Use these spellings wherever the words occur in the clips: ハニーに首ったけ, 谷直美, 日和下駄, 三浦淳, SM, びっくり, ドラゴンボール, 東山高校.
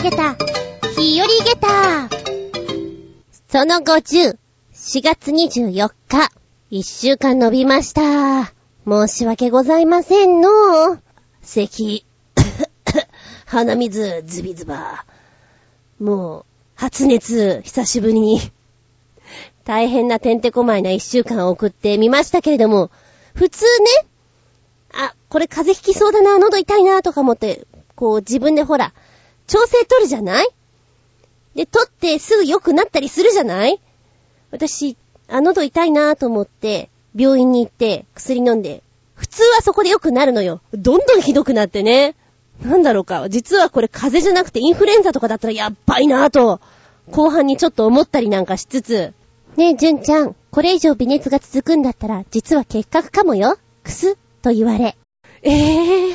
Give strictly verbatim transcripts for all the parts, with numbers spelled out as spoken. ーゲタ、日和ゲタ。そのごじゅう、しがつにじゅうよっか、いっしゅうかん伸びました。申し訳ございませんの。咳、鼻水、ズビズバ。もう、発熱、久しぶりに。大変なてんてこまいないっしゅうかんを送ってみましたけれども、普通ね、あ、これ風邪ひきそうだな、喉痛いな、とか思って、こう自分でほら、調整取るじゃない？で、取ってすぐ良くなったりするじゃない？私、あ、喉痛いなと思って、病院に行って薬飲んで、普通はそこで良くなるのよ。どんどんひどくなってね。なんだろうか、実はこれ風邪じゃなくてインフルエンザとかだったらやっばいなと、後半にちょっと思ったりなんかしつつ。ねえ、純ちゃん、これ以上微熱が続くんだったら、実は結核かもよ。くすっと言われ。ええ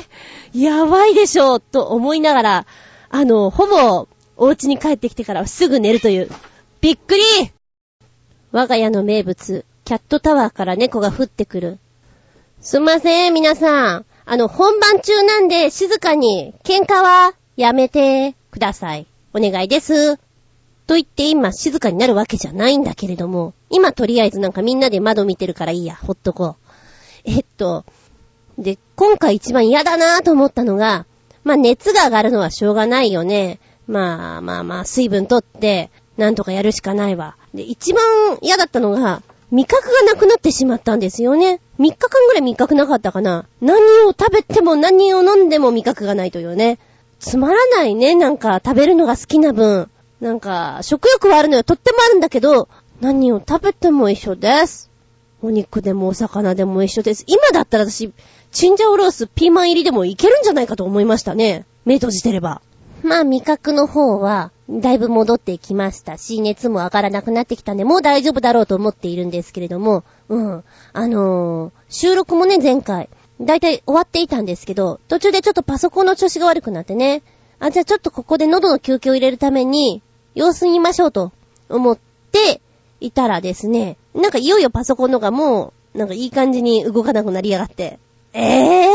ー、やばいでしょ、と思いながら、あの、ほぼ、お家に帰ってきてからすぐ寝るという。びっくり！我が家の名物、キャットタワーから猫が降ってくる。すんません、皆さん。あの、本番中なんで、静かに、喧嘩は、やめて、ください。お願いです。と言って今、静かになるわけじゃないんだけれども、今とりあえずなんかみんなで窓見てるからいいや、ほっとこう。えっと、で、今回一番嫌だなぁと思ったのが、まあ、熱が上がるのはしょうがないよね。まあまあまあ、水分取って、なんとかやるしかないわ。で、一番嫌だったのが、味覚がなくなってしまったんですよね。みっかかんぐらい味覚なかったかな。何を食べても何を飲んでも味覚がないというね。つまらないね、なんか食べるのが好きな分。なんか、食欲はあるのよ。とってもあるんだけど、何を食べても一緒です。お肉でもお魚でも一緒です。今だったら私、チンジャオロースピーマン入りでもいけるんじゃないかと思いましたね。目閉じてれば。まあ味覚の方はだいぶ戻ってきましたし、熱も上がらなくなってきたんで、もう大丈夫だろうと思っているんですけれども、うん。あのー、収録もね、前回だいたい終わっていたんですけど、途中でちょっとパソコンの調子が悪くなってね、あ、じゃあちょっとここで喉の休憩を入れるために様子見ましょうと思っていたらですね、なんかいよいよパソコンのがもうなんかいい感じに動かなくなりやがって、え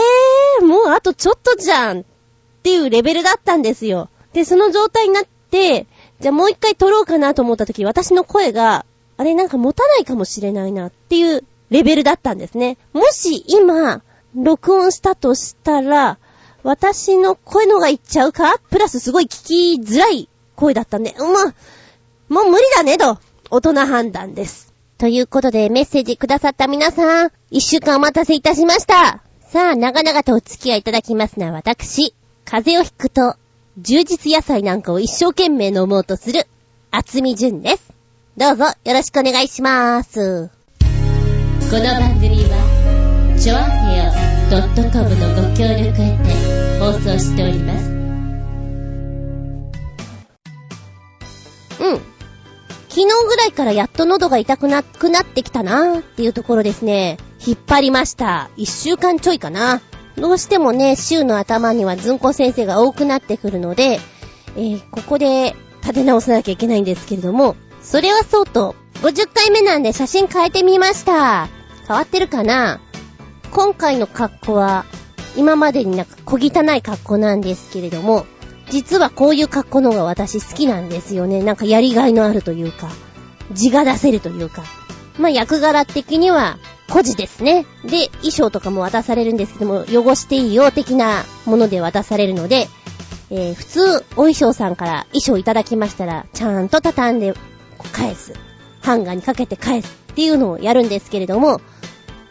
ー、もうあとちょっとじゃんっていうレベルだったんですよ。で、その状態になって、じゃあもう一回撮ろうかなと思った時、私の声が、あれなんか持たないかもしれないなっていうレベルだったんですね。もし今、録音したとしたら、私の声のがいっちゃうか？プラスすごい聞きづらい声だったんで、もう、もう無理だねと、大人判断です。ということでメッセージくださった皆さん、一週間お待たせいたしました。さあ、長々とお付き合いいただきますのは私、風邪をひくと、充実野菜なんかを一生懸命飲もうとする、厚見純です。どうぞよろしくお願いします。この番組は、ちょあへよ .com のご協力を得て放送しております。うん。昨日ぐらいからやっと喉が痛くなくなってきたなーっていうところですね。引っ張りました。一週間ちょいかな。どうしてもね、週の頭にはずんこ先生が多くなってくるので、えー、ここで立て直さなきゃいけないんですけれども、それはそうと、ごじゅっかいめなんで写真変えてみました。変わってるかな？今回の格好は、今までになんか小汚い格好なんですけれども、実はこういう格好の方が私好きなんですよね。なんかやりがいのあるというか、字が出せるというか。まあ、役柄的には、孤児ですね。で、衣装とかも渡されるんですけども、汚していいよ的なもので渡されるので、えー、普通、お衣装さんから衣装いただきましたら、ちゃんと畳んで返す。ハンガーにかけて返すっていうのをやるんですけれども、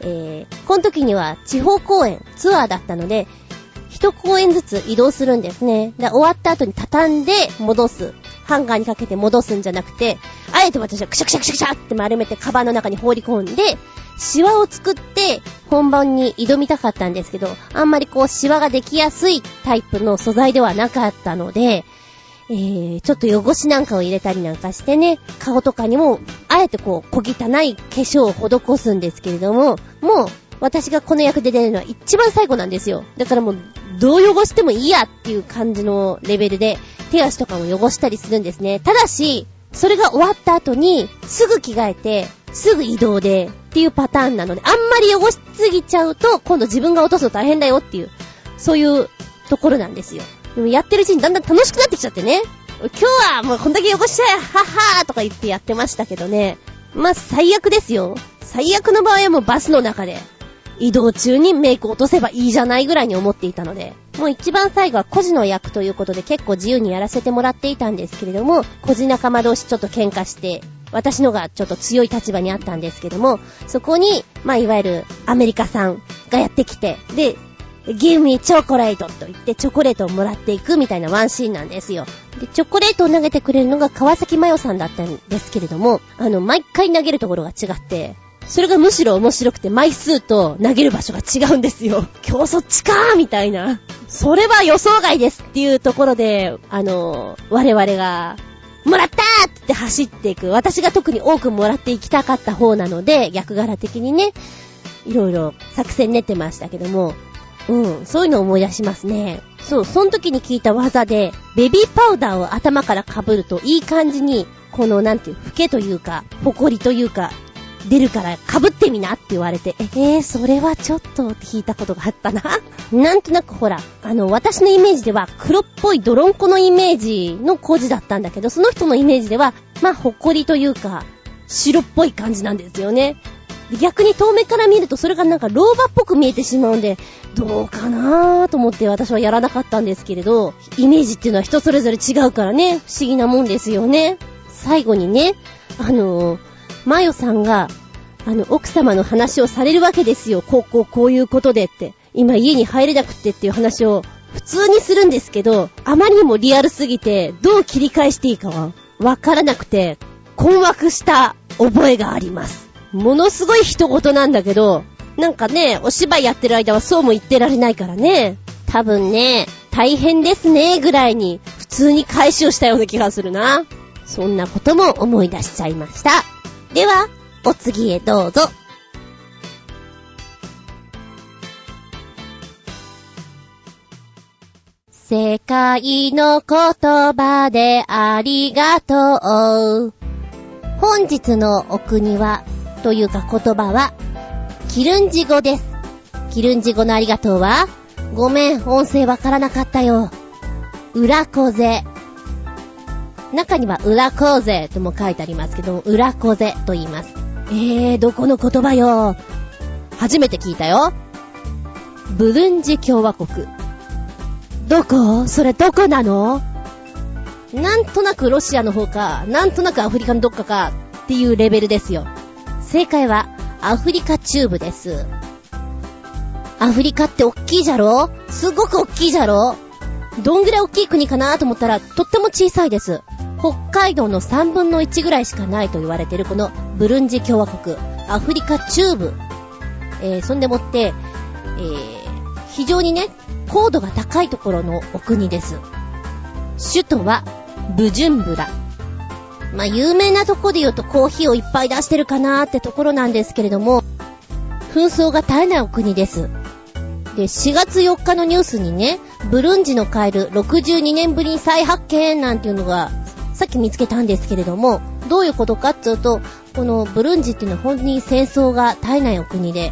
えー、この時には地方公演、ツアーだったので、一公演ずつ移動するんですね。だ終わった後に畳んで戻す。ハンガーにかけて戻すんじゃなくて、あえて私はクシャクシャクシャクシャって丸めてカバンの中に放り込んで、シワを作って本番に挑みたかったんですけど、あんまりこうシワができやすいタイプの素材ではなかったので、えー、ちょっと汚しなんかを入れたりなんかしてね、顔とかにもあえてこう小汚い化粧を施すんですけれども、もう私がこの役で出るのは一番最後なんですよ。だからもうどう汚してもいいやっていう感じのレベルで手足とかも汚したりするんですね。ただしそれが終わった後にすぐ着替えてすぐ移動でっていうパターンなので、あんまり汚しすぎちゃうと今度自分が落とすの大変だよっていう、そういうところなんですよ。でもやってるうちにだんだん楽しくなってきちゃってね。今日はもうこんだけ汚したや、ははーとか言ってやってましたけどね。まあ最悪ですよ。最悪の場合はもうバスの中で移動中にメイク落とせばいいじゃないぐらいに思っていたので、もう一番最後は孤児の役ということで結構自由にやらせてもらっていたんですけれども、孤児仲間同士ちょっと喧嘩して、私のがちょっと強い立場にあったんですけども、そこに、まあいわゆるアメリカさんがやってきて、で、Give me chocolate と言ってチョコレートをもらっていくみたいなワンシーンなんですよ。で、チョコレートを投げてくれるのが川崎麻世さんだったんですけれども、あの、毎回投げるところが違って、それがむしろ面白くて枚数と投げる場所が違うんですよ。今日そっちかーみたいな。それは予想外ですっていうところで、あの、我々が、もらったーって走っていく。私が特に多くもらっていきたかった方なので、役柄的にね、いろいろ作戦練ってましたけども、うん、そういうのを思い出しますね。そう、その時に聞いた技で、ベビーパウダーを頭から被るといい感じに、このなんていう、フケというか、ホコリというか、出るから被ってみなって言われて、えー、それはちょっと聞いたことがあったな。なんとなくほら、あの、私のイメージでは黒っぽい泥んこのイメージの孤児だったんだけど、その人のイメージでは、まあ、ほこりというか、白っぽい感じなんですよね。逆に遠目から見るとそれがなんか老婆っぽく見えてしまうんで、どうかなーと思って私はやらなかったんですけれど、イメージっていうのは人それぞれ違うからね、不思議なもんですよね。最後にね、あのー、マヨさんが、あの、奥様の話をされるわけですよ。こうこうこういうことでって。今家に入れなくてっていう話を普通にするんですけど、あまりにもリアルすぎて、どう切り返していいかはわからなくて、困惑した覚えがあります。ものすごい一言なんだけど、なんかね、お芝居やってる間はそうも言ってられないからね。多分ね、大変ですね、ぐらいに普通に返しをしたような気がするな。そんなことも思い出しちゃいました。では、お次へどうぞ。世界の言葉でありがとう。本日のお国は、というか言葉は、キルンジ語です。キルンジ語のありがとうは、ごめん、音声わからなかったよ。裏小勢。中には裏小勢とも書いてありますけど、裏小勢と言います。えー、どこの言葉よ。初めて聞いたよ。ブルンジ共和国。どこ？それどこなの？なんとなくロシアの方か、なんとなくアフリカのどっかかっていうレベルですよ。正解はアフリカ中部です。アフリカっておっきいじゃろ？すごくおっきいじゃろ？どんぐらい大きい国かなと思ったらとっても小さいです。北海道のさんぶんのいちぐらいしかないと言われているこのブルンジ共和国、アフリカ中部。えー、そんでもって、えー、非常にね、高度が高いところのお国です。首都はブジュンブラ。まあ、有名なとこで言うとコーヒーをいっぱい出してるかなーってところなんですけれども、紛争が絶えないお国です。で、しがつよっかのニュースにね、ブルンジのカエルろくじゅうにねんぶりに再発見なんていうのがさっき見つけたんですけれども、どういうことかっていうと、このブルンジっていうのは本当に戦争が絶えないお国で、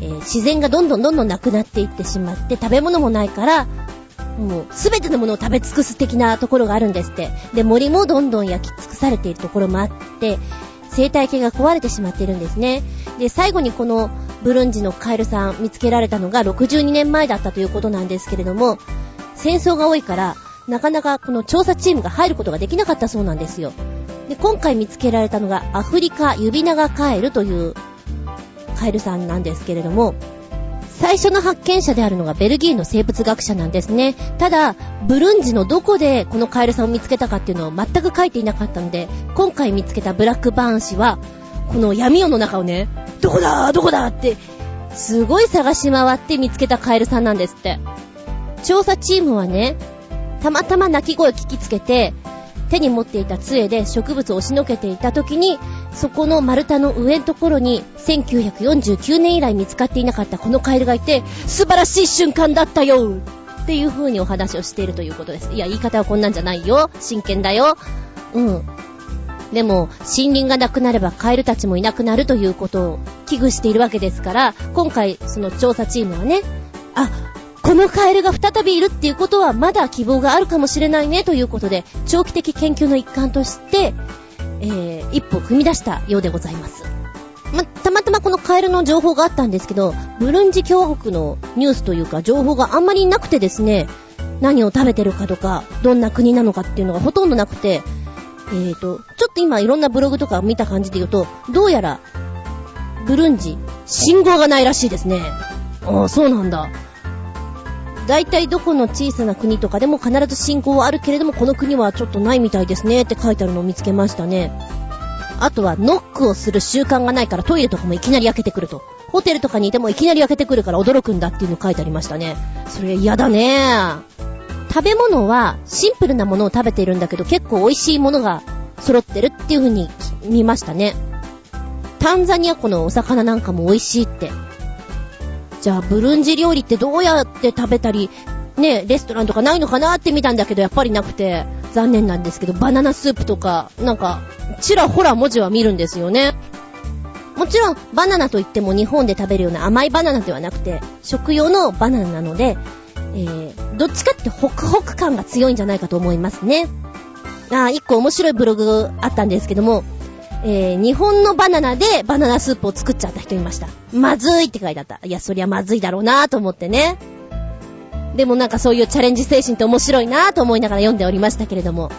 えー、自然がどんどんどんどんなくなっていってしまって、食べ物もないから、もうすべてのものを食べ尽くす的なところがあるんですって。で、森もどんどん焼き尽くされているところもあって、生態系が壊れてしまっているんですね。で、最後にこのブルンジのカエルさん見つけられたのがろくじゅうにねんまえだったということなんですけれども、戦争が多いから、なかなかこの調査チームが入ることができなかったそうなんですよ。で、今回見つけられたのがアフリカユビナガカエルというカエルさんなんですけれども、最初の発見者であるのがベルギーの生物学者なんですね。ただ、ブルンジのどこでこのカエルさんを見つけたかっていうのを全く書いていなかったので、今回見つけたブラックバーン氏は、この闇夜の中をね、どこだどこだって、すごい探し回って見つけたカエルさんなんですって。調査チームはね、たまたま鳴き声を聞きつけて、手に持っていた杖で植物を押しのけていた時に、そこの丸太の上のところにせんきゅうひゃくよんじゅうきゅうねん以来見つかっていなかったこのカエルがいて、素晴らしい瞬間だったよっていう風にお話をしているということです。いや、言い方はこんなんじゃないよ、真剣だよ。うんでも森林がなくなればカエルたちもいなくなるということを危惧しているわけですから、今回その調査チームはね、あこのカエルが再びいるっていうことはまだ希望があるかもしれないねということで、長期的研究の一環として、えー、一歩踏み出したようでございます。ま、たまたまこのカエルの情報があったんですけど、ブルンジ共和国のニュースというか情報があんまりなくてですね、何を食べてるかとかどんな国なのかっていうのがほとんどなくて、えーとちょっと今いろんなブログとか見た感じで言うと、どうやらブルンジ信号がないらしいですね。ああ、そうなんだ。だいたいどこの小さな国とかでも必ず信号はあるけれども、この国はちょっとないみたいですねって書いてあるのを見つけましたね。あとはノックをする習慣がないから、トイレとかもいきなり開けてくると、ホテルとかにいてもいきなり開けてくるから驚くんだっていうの書いてありましたね。それ嫌だね。食べ物はシンプルなものを食べているんだけど、結構美味しいものが揃ってるっていう風に見ましたね。タンザニア湖のお魚なんかも美味しいって。じゃあブルンジ料理ってどうやって食べたりね、レストランとかないのかなって見たんだけど、やっぱりなくて残念なんですけど、バナナスープとかなんかちらほら文字は見るんですよね。もちろんバナナといっても日本で食べるような甘いバナナではなくて、食用のバナナなので、えー、どっちかってホクホク感が強いんじゃないかと思いますね。あ、一個面白いブログあったんですけども、えー、日本のバナナでバナナスープを作っちゃった人いました。まずいって書いてあった。いや、そりゃまずいだろうなと思ってね。でもなんかそういうチャレンジ精神って面白いなと思いながら読んでおりましたけれども、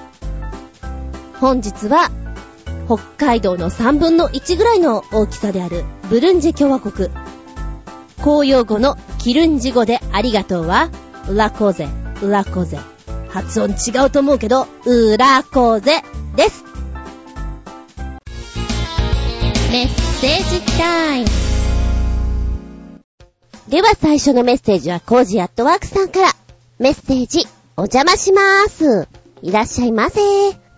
本日は北海道のさんぶんのいちぐらいの大きさであるブルンジ共和国、公用語のキルンジ語でありがとうはラコゼ、ラコゼ、発音違うと思うけどウラコゼです。メッセージタイムでは、最初のメッセージはコージアットワークさんから。メッセージ、お邪魔します。いらっしゃいませ。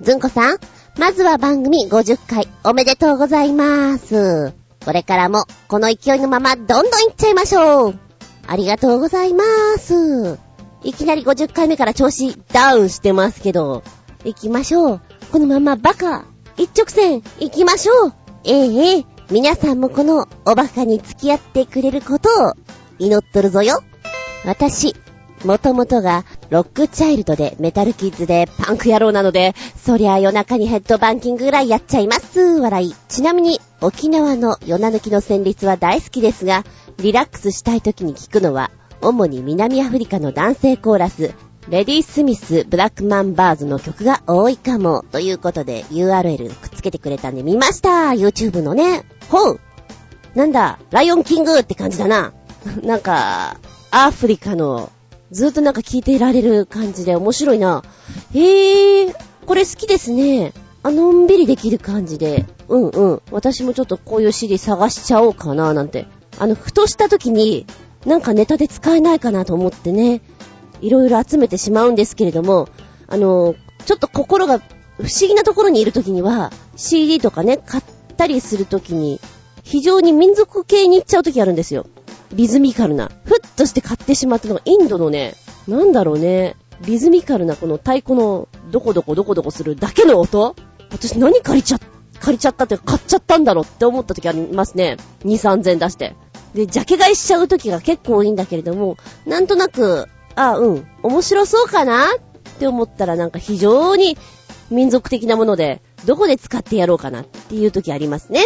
ずんこさん、まずは番組ごじゅっかいおめでとうございます。これからもこの勢いのままどんどんいっちゃいましょう。ありがとうございます。いきなりごじゅっかいめから調子ダウンしてますけど、行きましょう。このままバカ一直線行きましょう。ええ、皆さんもこのおバカに付き合ってくれることを祈っとるぞよ。私、もともとがロックチャイルドでメタルキッズでパンク野郎なので、そりゃ夜中にヘッドバンキングぐらいやっちゃいます。笑い。ちなみに沖縄の夜な抜きの旋律は大好きですが、リラックスしたい時に聞くのは、主に南アフリカの男性コーラス、レディ・スミス・ブラックマンバーズの曲が多いかも。ということで ユーアールエル くっつけてくれたんで見ました。 YouTube のね。ほう、なんだライオンキングって感じだな。なんかアフリカのずっとなんか聞いていられる感じで面白いな。へえ、これ好きですね。あのんびりできる感じで、うんうん、私もちょっとこういう シーディー 探しちゃおうかななんて、あのふとした時になんかネタで使えないかなと思ってね、いろいろ集めてしまうんですけれども、あのちょっと心が不思議なところにいるときには シーディー とかね、買ったりするときに非常に民族系に行っちゃうときあるんですよ。リズミカルな、ふっとして買ってしまったのがインドのね、なんだろうね、リズミカルなこの太鼓のどこどこどこどこするだけの音、私何借りちゃ借りちゃったって買っちゃったんだろうって思ったときありますね。にせんさんぜんえん出して、でジャケ買いしちゃうときが結構多いんだけれども、なんとなくああ、うん、面白そうかなって思ったら、なんか非常に民族的なものでどこで使ってやろうかなっていう時ありますね。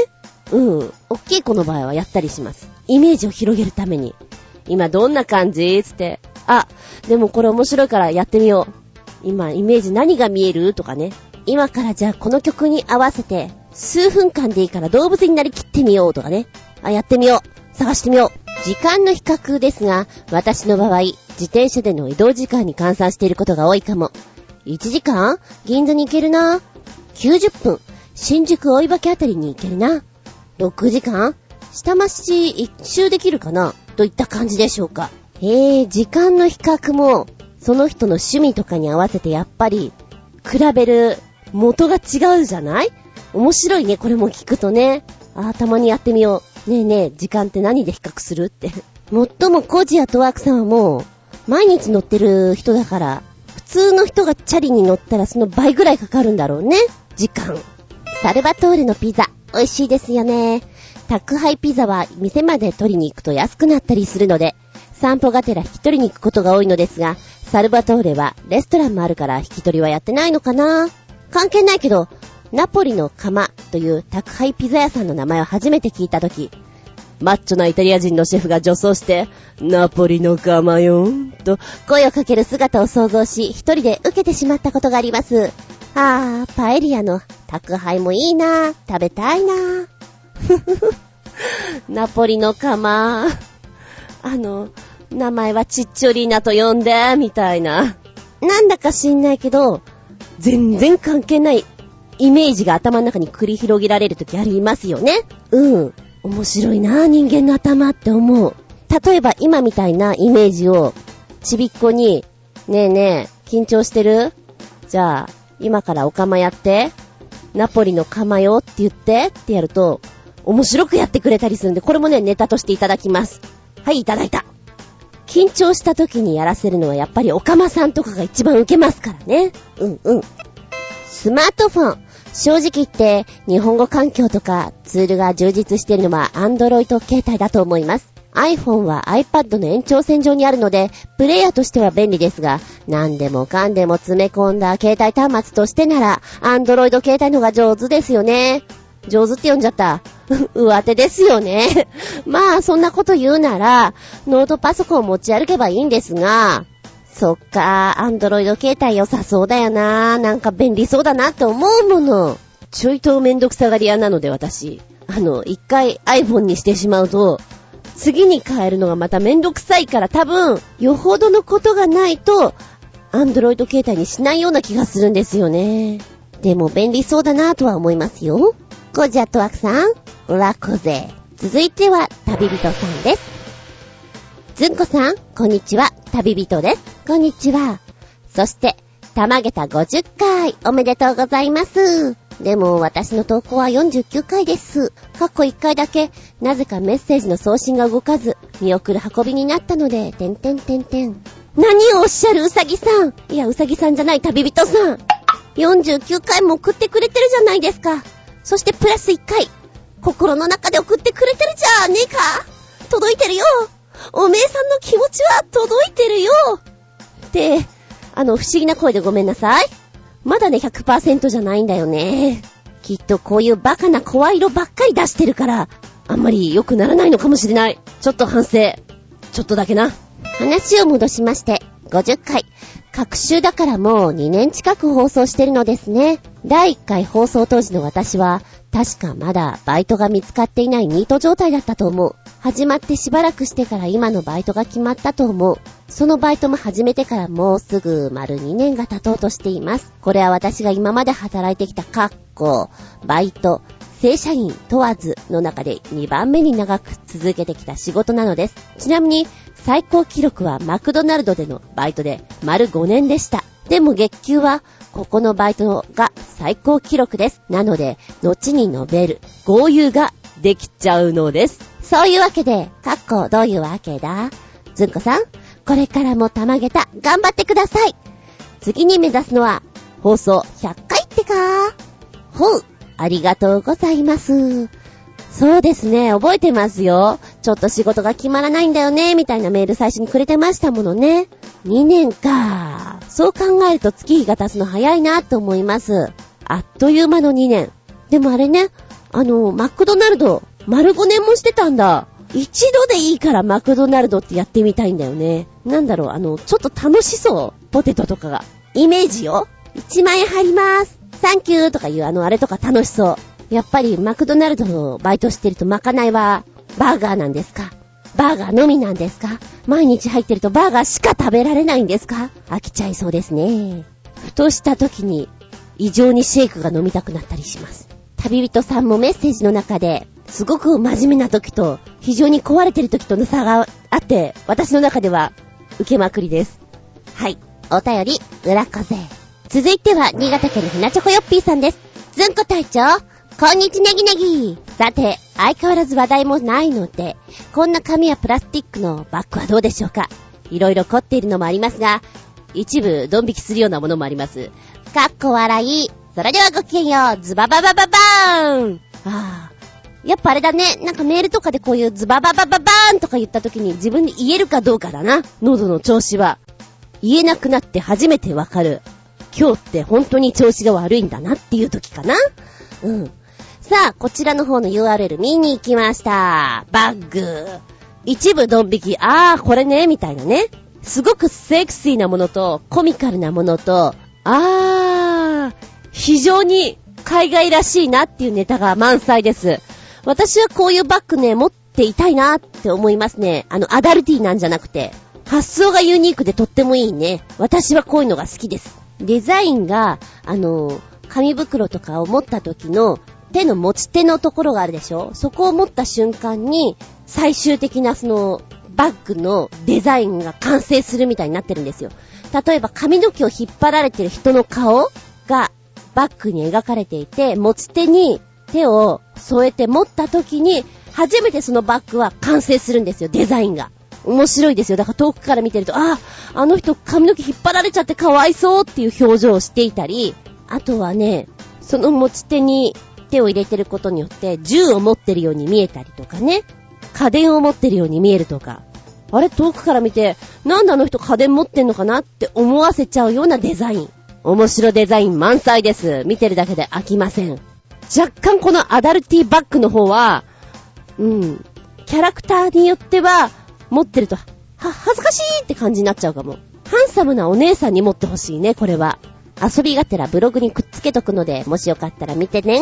うん、おっきい子の場合はやったりします。イメージを広げるために、今どんな感じつって、あ、でもこれ面白いからやってみよう、今イメージ何が見えるとかね、今からじゃあこの曲に合わせて数分間でいいから動物になりきってみようとかね、あ、やってみよう、探してみよう。時間の比較ですが、私の場合自転車での移動時間に換算していることが多いかも。いちじかん銀座に行けるな。きゅうじゅっぷん新宿追分あたりに行けるな。ろくじかん下町一周できるかな、といった感じでしょうか。へえ、時間の比較もその人の趣味とかに合わせてやっぱり比べる元が違うじゃない。面白いね、これも聞くとね。あ、たまにやってみよう。ねえねえ、時間って何で比較するってもっともコジアとワークさんはもう毎日乗ってる人だから、普通の人がチャリに乗ったらその倍ぐらいかかるんだろうね、時間。サルバトーレのピザ美味しいですよね。宅配ピザは店まで取りに行くと安くなったりするので、散歩がてら引き取りに行くことが多いのですが、サルバトーレはレストランもあるから引き取りはやってないのかな。関係ないけど、ナポリの釜という宅配ピザ屋さんの名前を初めて聞いたとき、マッチョなイタリア人のシェフが女装して、ナポリの釜よーと声をかける姿を想像し、一人で受けてしまったことがあります。あー、パエリアの宅配もいいなー、食べたいなー。ふふふ。ナポリの釜。あの、名前はチッチョリーナと呼んで、みたいな。なんだか知んないけど、全然関係ないイメージが頭の中に繰り広げられるときありますよね。うん。面白いなぁ、人間の頭って思う。例えば今みたいなイメージをちびっこに、ねえねえ緊張してる？じゃあ今からお釜やって、ナポリの釜よって言ってってやると面白くやってくれたりするんで、これもねネタとしていただきます。はい、いただいた。緊張した時にやらせるのはやっぱりお釜さんとかが一番ウケますからね。うんうん。スマートフォン、正直言って日本語環境とかツールが充実しているのは Android 携帯だと思います。 iPhone は iPad の延長線上にあるのでプレイヤーとしては便利ですが、何でもかんでも詰め込んだ携帯端末としてなら Android 携帯の方が上手ですよね。上手って呼んじゃった上手ですよねまあそんなこと言うならノートパソコンを持ち歩けばいいんですが、そっか、アンドロイド携帯良さそうだよな、なんか便利そうだなって思うもの。ちょいとめんどくさがり屋なので私、あの、一回 iPhone にしてしまうと、次に変えるのがまためんどくさいから、多分、よほどのことがないと、アンドロイド携帯にしないような気がするんですよね。でも便利そうだなとは思いますよ。ゴジャトワクさん、ラコゼ。続いては、旅人さんです。ずんこさん、こんにちは。旅人です。こんにちは。そして、たまげたごじゅっかい、おめでとうございます。でも、私の投稿はよんじゅうきゅうかいです。過去いっかいだけ、なぜかメッセージの送信が動かず、見送る運びになったので、てんてんてんてん。何をおっしゃるうさぎさん。いや、うさぎさんじゃない、旅人さん。よんじゅうきゅうかいも送ってくれてるじゃないですか。そして、プラスいっかい、心の中で送ってくれてるじゃねえか。届いてるよ。おめえさんの気持ちは届いてるよって、あの、不思議な声でごめんなさい。まだね、ひゃくパーセント じゃないんだよね。きっとこういうバカな声色ばっかり出してるから、あんまり良くならないのかもしれない。ちょっと反省。ちょっとだけな。話を戻しまして、ごじゅっかい。隔週だからもうにねん近く放送してるのですね。だいいっかい放送当時の私は、確かまだバイトが見つかっていないニート状態だったと思う。始まってしばらくしてから今のバイトが決まったと思う。そのバイトも始めてからもうすぐ丸にねんが経とうとしています。これは私が今まで働いてきたかっこ、バイト、正社員問わずの中でにばんめに長く続けてきた仕事なのです。ちなみに最高記録はマクドナルドでのバイトで丸ごねんでした。でも月給はここのバイトが最高記録です。なので後に述べる豪遊ができちゃうのです。そういうわけで、かっこどういうわけだ。ずんこさん、これからもたまげた、頑張ってください。次に目指すのは、放送ひゃっかいってか。ほう、ありがとうございます。そうですね、覚えてますよ。ちょっと仕事が決まらないんだよね、みたいなメール最初にくれてましたものね。にねんか。そう考えると月日が経つの早いなと思います。あっという間のにねん。でもあれね、あの、マクドナルド、丸ごねんもしてたんだ。一度でいいからマクドナルドってやってみたいんだよね。なんだろう、あの、ちょっと楽しそう。ポテトとかが。イメージよ。いちまんえん入ります。サンキューとかいうあの、あれとか楽しそう。やっぱりマクドナルドのバイトしてるとまかないはバーガーなんですか？バーガーのみなんですか？毎日入ってるとバーガーしか食べられないんですか？飽きちゃいそうですね。ふとした時に異常にシェイクが飲みたくなったりします。旅人さんもメッセージの中で、すごく真面目な時と非常に壊れてる時との差があって、私の中では受けまくりです。はい、お便り裏風。続いては新潟県のひなちょこよっぴーさんです。ずんこ隊長、こんにちネギネギ。さて、相変わらず話題もないので、こんな紙やプラスチックのバッグはどうでしょうか。いろいろ凝っているのもありますが、一部ドン引きするようなものもあります。かっこ笑い。それではごきげんよう、ズバババババーン。ああ。やっぱあれだね、なんかメールとかでこういうズバババババーンとか言った時に自分で言えるかどうかだな。喉の調子は言えなくなって初めてわかる。今日って本当に調子が悪いんだなっていう時かな。うん。さあ、こちらの方の ユーアールエル 見に行きました。バッグ。一部ドン引き。あー、これね、みたいなね。すごくセクシーなものと、コミカルなものと、あー、非常に海外らしいなっていうネタが満載です。私はこういうバッグね、持っていたいなって思いますね。あの、アダルティーなんじゃなくて。発想がユニークでとってもいいね。私はこういうのが好きです。デザインが、あの、紙袋とかを持った時の、手の持ち手のところがあるでしょ。そこを持った瞬間に最終的なそのバッグのデザインが完成するみたいになってるんですよ。例えば髪の毛を引っ張られてる人の顔がバッグに描かれていて、持ち手に手を添えて持った時に初めてそのバッグは完成するんですよ、デザインが。面白いですよ。だから遠くから見てると、ああ、あの人髪の毛引っ張られちゃってかわいそうっていう表情をしていたり、あとはね、その持ち手に手を入れてることによって銃を持ってるように見えたりとかね、家電を持ってるように見えるとか、あれ遠くから見てなんであの人家電持ってんのかなって思わせちゃうようなデザイン。面白デザイン満載です。見てるだけで飽きません。若干このアダルティバッグの方はうんキャラクターによっては持ってるとは恥ずかしいって感じになっちゃうかも。ハンサムなお姉さんに持ってほしいね。これは遊びがてらブログにくっつけとくので、もしよかったら見てね。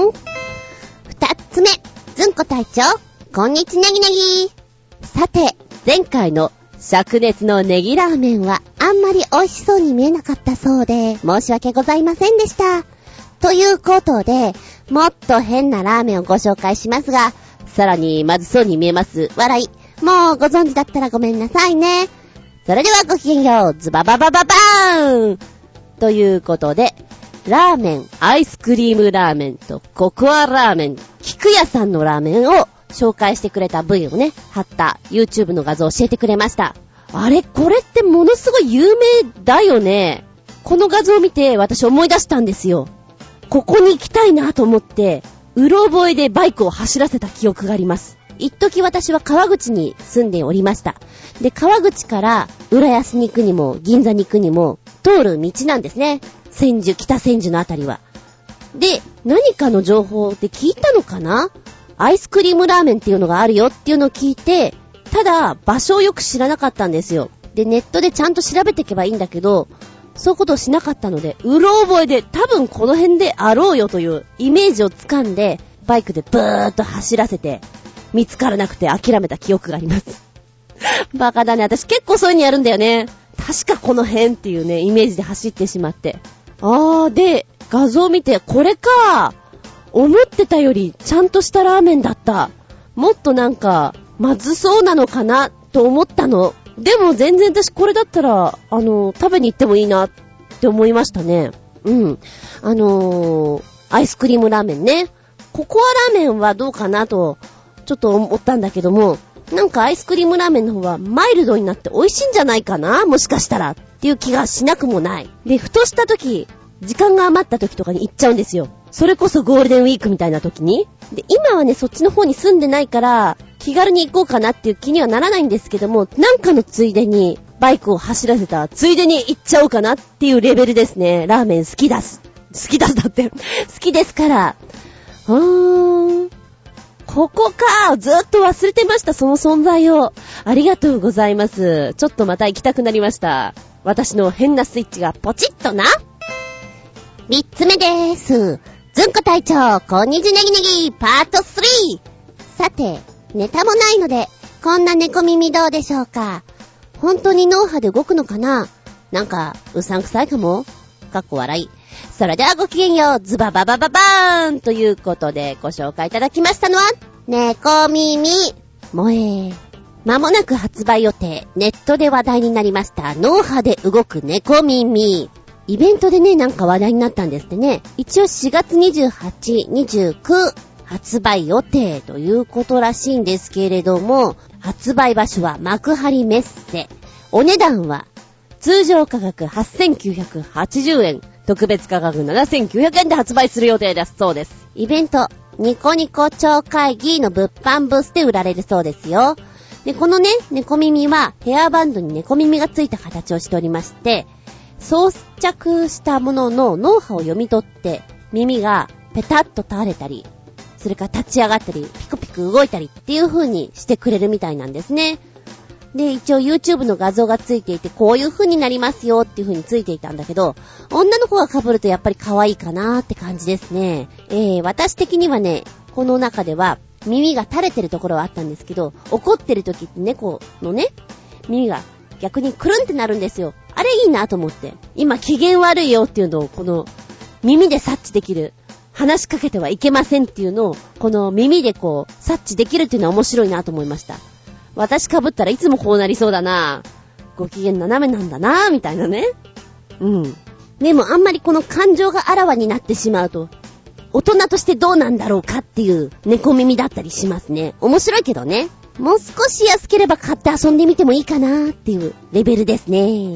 二つ目、ずんこ隊長、こんにちはネギネギ。さて、前回の灼熱のネギラーメンはあんまり美味しそうに見えなかったそうで、申し訳ございませんでした。ということで、もっと変なラーメンをご紹介しますが、さらにまずそうに見えます。笑い。もうご存知だったらごめんなさいね。それではごきげんよう、ズバババババーンということで、ラーメン、アイスクリームラーメンとココアラーメン、菊屋さんのラーメンを紹介してくれた V をね、貼った YouTube の画像を教えてくれました。あれ、これってものすごい有名だよね。この画像を見て私思い出したんですよ。ここに行きたいなと思って、うろ覚えでバイクを走らせた記憶があります。一時私は川口に住んでおりました。で、川口から浦安に行くにも銀座に行くにも、通る道なんですね。千住、北千住のあたりは。で、何かの情報って聞いたのかな？アイスクリームラーメンっていうのがあるよっていうのを聞いて、ただ場所をよく知らなかったんですよ。で、ネットでちゃんと調べていけばいいんだけど、そういうことをしなかったので、うろ覚えで多分この辺であろうよというイメージをつかんで、バイクでブーッと走らせて、見つからなくて諦めた記憶があります。バカだね。私結構そういうのやるんだよね。確かこの辺っていうね、イメージで走ってしまって。あー、で、画像見て、これか。思ってたよりちゃんとしたラーメンだった。もっとなんか、まずそうなのかなと思ったの。でも全然私これだったら、あの、食べに行ってもいいなって思いましたね。うん。あのー、アイスクリームラーメンね。ココアラーメンはどうかなと、ちょっと思ったんだけども、なんかアイスクリームラーメンの方はマイルドになって美味しいんじゃないかな、もしかしたらっていう気がしなくもない。で、ふとした時、時間が余った時とかに行っちゃうんですよ。それこそゴールデンウィークみたいな時に。で、今はね、そっちの方に住んでないから気軽に行こうかなっていう気にはならないんですけども、なんかのついでにバイクを走らせたついでに行っちゃおうかなっていうレベルですね。ラーメン好きだす。好きだすだって。好きですから。うーん。ここか、ずっと忘れてましたその存在を。ありがとうございます。ちょっとまた行きたくなりました。私の変なスイッチがポチッとな。三つ目です。ずんこ隊長、こんにちはネギネギパートスリー。さて、ネタもないのでこんな猫耳どうでしょうか。本当に脳波で動くのかな。なんかうさんくさいかも、かっこ笑い。それではごきげんよう、ズバババババーンということでご紹介いただきましたのは、猫耳萌え。間もなく発売予定、ネットで話題になりました脳波で動く猫耳。イベントでね、なんか話題になったんですってね。一応しがつにじゅうはち、にじゅうく発売予定ということらしいんですけれども、発売場所は幕張メッセ。お値段は通常価格はっせんきゅうひゃくはちじゅうえん、特別価格ななせんきゅうひゃくえんで発売する予定だそうです。イベントニコニコ超会議の物販ブースで売られるそうですよ。で、このね、猫耳はヘアバンドに猫耳がついた形をしておりまして、装着したものの脳波を読み取って耳がペタッと倒れたり、それから立ち上がったり、ピクピク動いたりっていう風にしてくれるみたいなんですね。で、一応 YouTube の画像がついていて、こういう風になりますよっていう風についていたんだけど、女の子が被るとやっぱり可愛いかなーって感じですね。えー、私的にはね、この中では耳が垂れてるところはあったんですけど、怒ってる時って猫のね、耳が逆にクルンってなるんですよ。あれいいなと思って。今機嫌悪いよっていうのをこの耳で察知できる。話しかけてはいけませんっていうのをこの耳でこう察知できるっていうのは面白いなと思いました。私被ったらいつもこうなりそうだな、ご機嫌斜めなんだなみたいなね。うん。でもあんまりこの感情があらわになってしまうと、大人としてどうなんだろうかっていう猫耳だったりしますね。面白いけどね。もう少し安ければ買って遊んでみてもいいかなっていうレベルですね。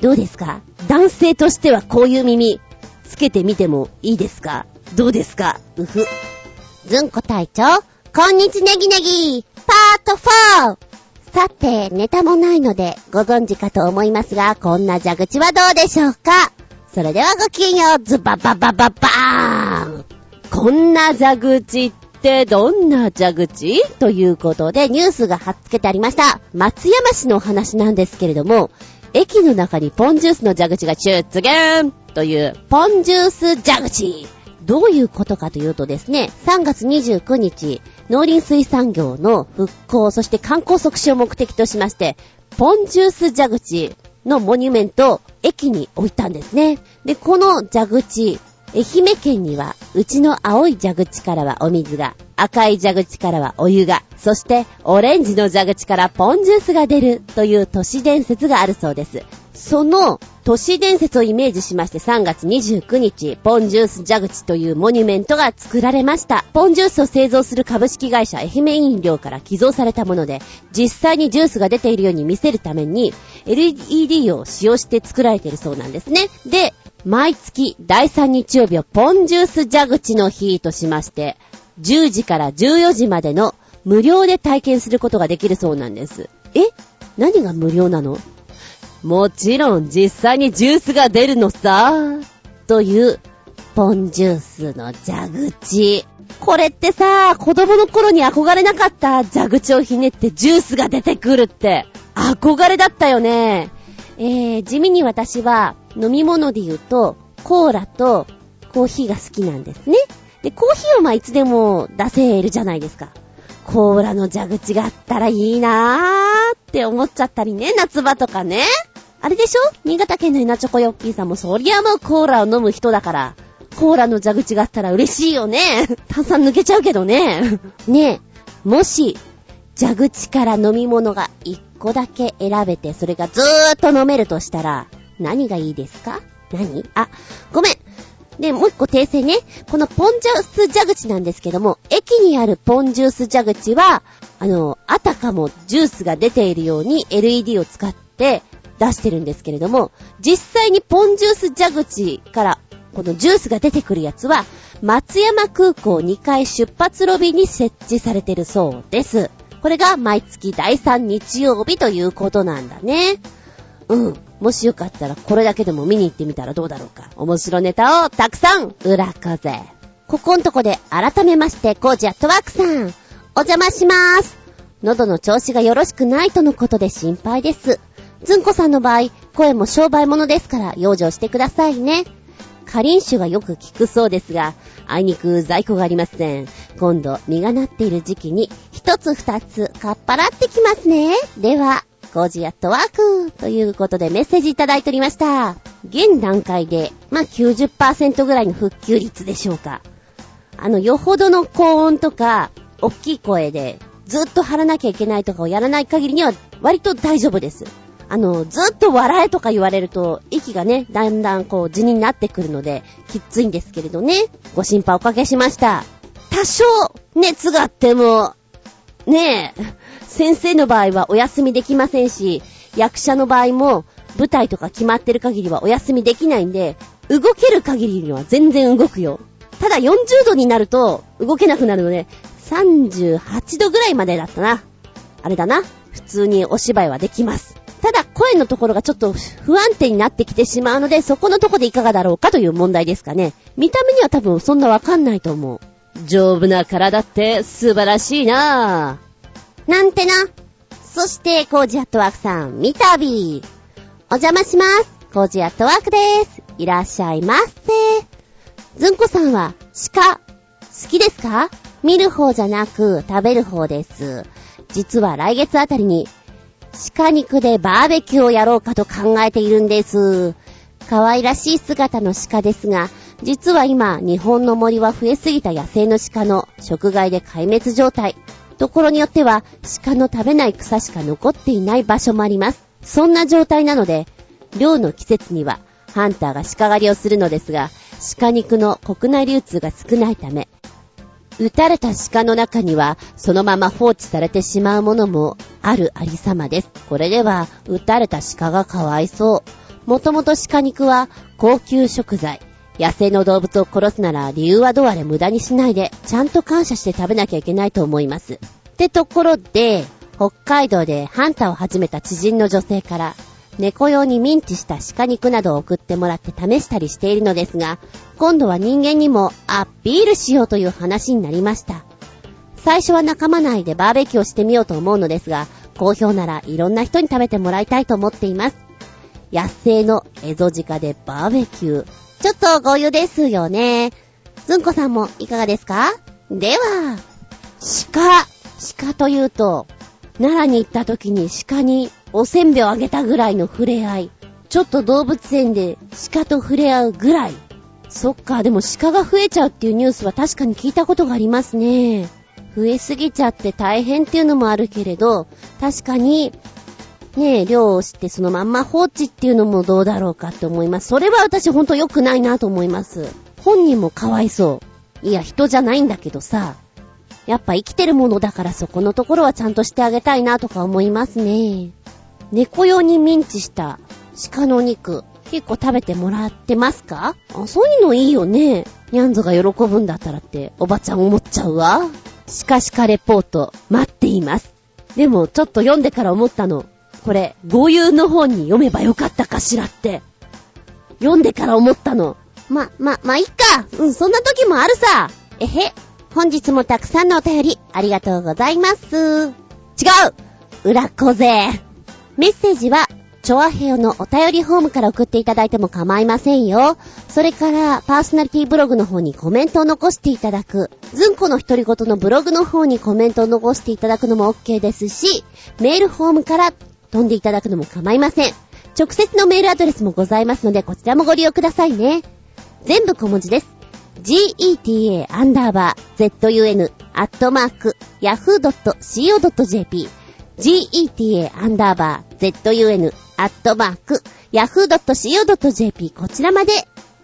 どうですか？男性としてはこういう耳つけてみてもいいですか？どうですか？うふ。ずんこ隊長、こんにちネギネギパートフォー。さて、ネタもないのでご存知かと思いますが、こんな蛇口はどうでしょうか？それではごきげんよう、ズバババババーン。こんな蛇口ってどんな蛇口？ということでニュースが貼っつけてありました。松山市のお話なんですけれども、駅の中にポンジュースの蛇口が出現というポンジュース蛇口。どういうことかというとですね、さんがつにじゅうくにち、農林水産業の復興、そして観光促進を目的としまして、ポンジュース蛇口のモニュメントを駅に置いたんですね。で、この蛇口、愛媛県には、うちの青い蛇口からはお水が、赤い蛇口からはお湯が、そしてオレンジの蛇口からポンジュースが出るという都市伝説があるそうです。その都市伝説をイメージしまして、さんがつにじゅうくにち、ポンジュース蛇口というモニュメントが作られました。ポンジュースを製造する株式会社愛媛飲料から寄贈されたもので、実際にジュースが出ているように見せるために エルイーディー を使用して作られているそうなんですね。で、毎月だいさんにちようびをポンジュース蛇口の日としまして、じゅうじからじゅうよじまでの無料で体験することができるそうなんです。え、何が無料なの？もちろん実際にジュースが出るのさ、というポンジュースの蛇口。これってさ、子供の頃に憧れなかった？蛇口をひねってジュースが出てくるって憧れだったよね。えー、地味に私は飲み物で言うとコーラとコーヒーが好きなんですね。で、コーヒーはまあいつでも出せるじゃないですか。コーラの蛇口があったらいいなーって思っちゃったりね、夏場とかね。あれでしょ、新潟県の稲チョコヨッピーさんもそりゃもうコーラを飲む人だから、コーラの蛇口があったら嬉しいよね。炭酸抜けちゃうけどね。ねえ、もし蛇口から飲み物がいっこだけ選べて、それがずーっと飲めるとしたら何がいいですか？何？あ、ごめん。で、もう一個訂正ね。このポンジュース蛇口なんですけども、駅にあるポンジュース蛇口は、あの、あたかもジュースが出ているように エルイーディー を使って出してるんですけれども、実際にポンジュース蛇口からこのジュースが出てくるやつは、松山空港にかい出発ロビーに設置されてるそうです。これが毎月だいさんにちようびということなんだね。うん。もしよかったらこれだけでも見に行ってみたらどうだろうか。面白ネタをたくさん裏風。ここんとこで改めまして、コージアットワークさん、お邪魔します。喉の調子がよろしくないとのことで心配です。ずんこさんの場合、声も商売物ですから養生してくださいね。カリン酒がよく効くそうですが、あいにく在庫がありません。今度実がなっている時期に一つ二つかっぱらってきますね。ではコジアットワークということでメッセージいただいておりました。現段階でまあ きゅうじゅっパーセント ぐらいの復旧率でしょうか。あの、よほどの高音とか大きい声でずっと張らなきゃいけないとかをやらない限りには割と大丈夫です。あの、ずっと笑えとか言われると息がね、だんだんこう地になってくるのできついんですけれどね。ご心配おかけしました。多少熱があってもねえ、先生の場合はお休みできませんし、役者の場合も舞台とか決まってる限りはお休みできないんで、動ける限りには全然動くよ。ただよんじゅうどになると動けなくなるので、さんじゅうはちどぐらいまでだったな。あれだな。普通にお芝居はできます。ただ声のところがちょっと不安定になってきてしまうので、そこのとこでいかがだろうかという問題ですかね。見た目には多分そんなわかんないと思う。丈夫な体って素晴らしいなぁ。なんてな。そしてコージアットワークさん、みたびお邪魔します。コージアットワークです。いらっしゃいませ。ずんこさんは鹿好きですか？見る方じゃなく食べる方です。実は来月あたりに鹿肉でバーベキューをやろうかと考えているんです。可愛らしい姿の鹿ですが、実は今日本の森は増えすぎた野生の鹿の食害で壊滅状態。ところによっては鹿の食べない草しか残っていない場所もあります。そんな状態なので、猟の季節にはハンターが鹿狩りをするのですが、鹿肉の国内流通が少ないため、撃たれた鹿の中にはそのまま放置されてしまうものもあるありさまです。これでは撃たれた鹿がかわいそう。もともと鹿肉は高級食材、野生の動物を殺すなら理由はどうあれ無駄にしないで、ちゃんと感謝して食べなきゃいけないと思います。ってところで、北海道でハンターを始めた知人の女性から猫用にミンチした鹿肉などを送ってもらって試したりしているのですが、今度は人間にもアピールしようという話になりました。最初は仲間内でバーベキューをしてみようと思うのですが、好評ならいろんな人に食べてもらいたいと思っています。野生のエゾジカでバーベキュー、ちょっとご湯ですよね。ずんこさんもいかがですか？では、鹿、鹿というと、奈良に行った時に鹿におせんべいをあげたぐらいの触れ合い。ちょっと動物園で鹿と触れ合うぐらい。そっか、でも鹿が増えちゃうっていうニュースは確かに聞いたことがありますね。増えすぎちゃって大変っていうのもあるけれど、確かに、ねえ、漁をしてそのまんま放置っていうのもどうだろうかって思います。それは私ほんと良くないなと思います。本人もかわいそう。いや、人じゃないんだけどさ。やっぱ生きてるものだから、そこのところはちゃんとしてあげたいなとか思いますね。猫用にミンチした鹿の肉、結構食べてもらってますか？あ、そういうのいいよね。ニャンゾが喜ぶんだったらっておばちゃん思っちゃうわ。シカシカレポート待っています。でもちょっと読んでから思ったの。これ語彙の方に読めばよかったかしらって読んでから思ったの。ま、ま、まあ、いっか。うん、そんな時もあるさ。えへ。本日もたくさんのお便りありがとうございます。違う。裏小勢。メッセージはチョアヘヨのお便りフォームから送っていただいても構いませんよ。それからパーソナリティブログの方にコメントを残していただく、ずんこの独り言のブログの方にコメントを残していただくのも OK ですし、メールフォームから飛んでいただくのも構いません。直接のメールアドレスもございますので、こちらもご利用くださいね。全部小文字です。ジーイーティーエーアンダーバーゼットユーエヌアットマークヤフードットシーオードットジェーピー ジーイーティーエーアンダーバーゼットユーエヌアットマークヤフードットシーオードットジェーピー こちらまで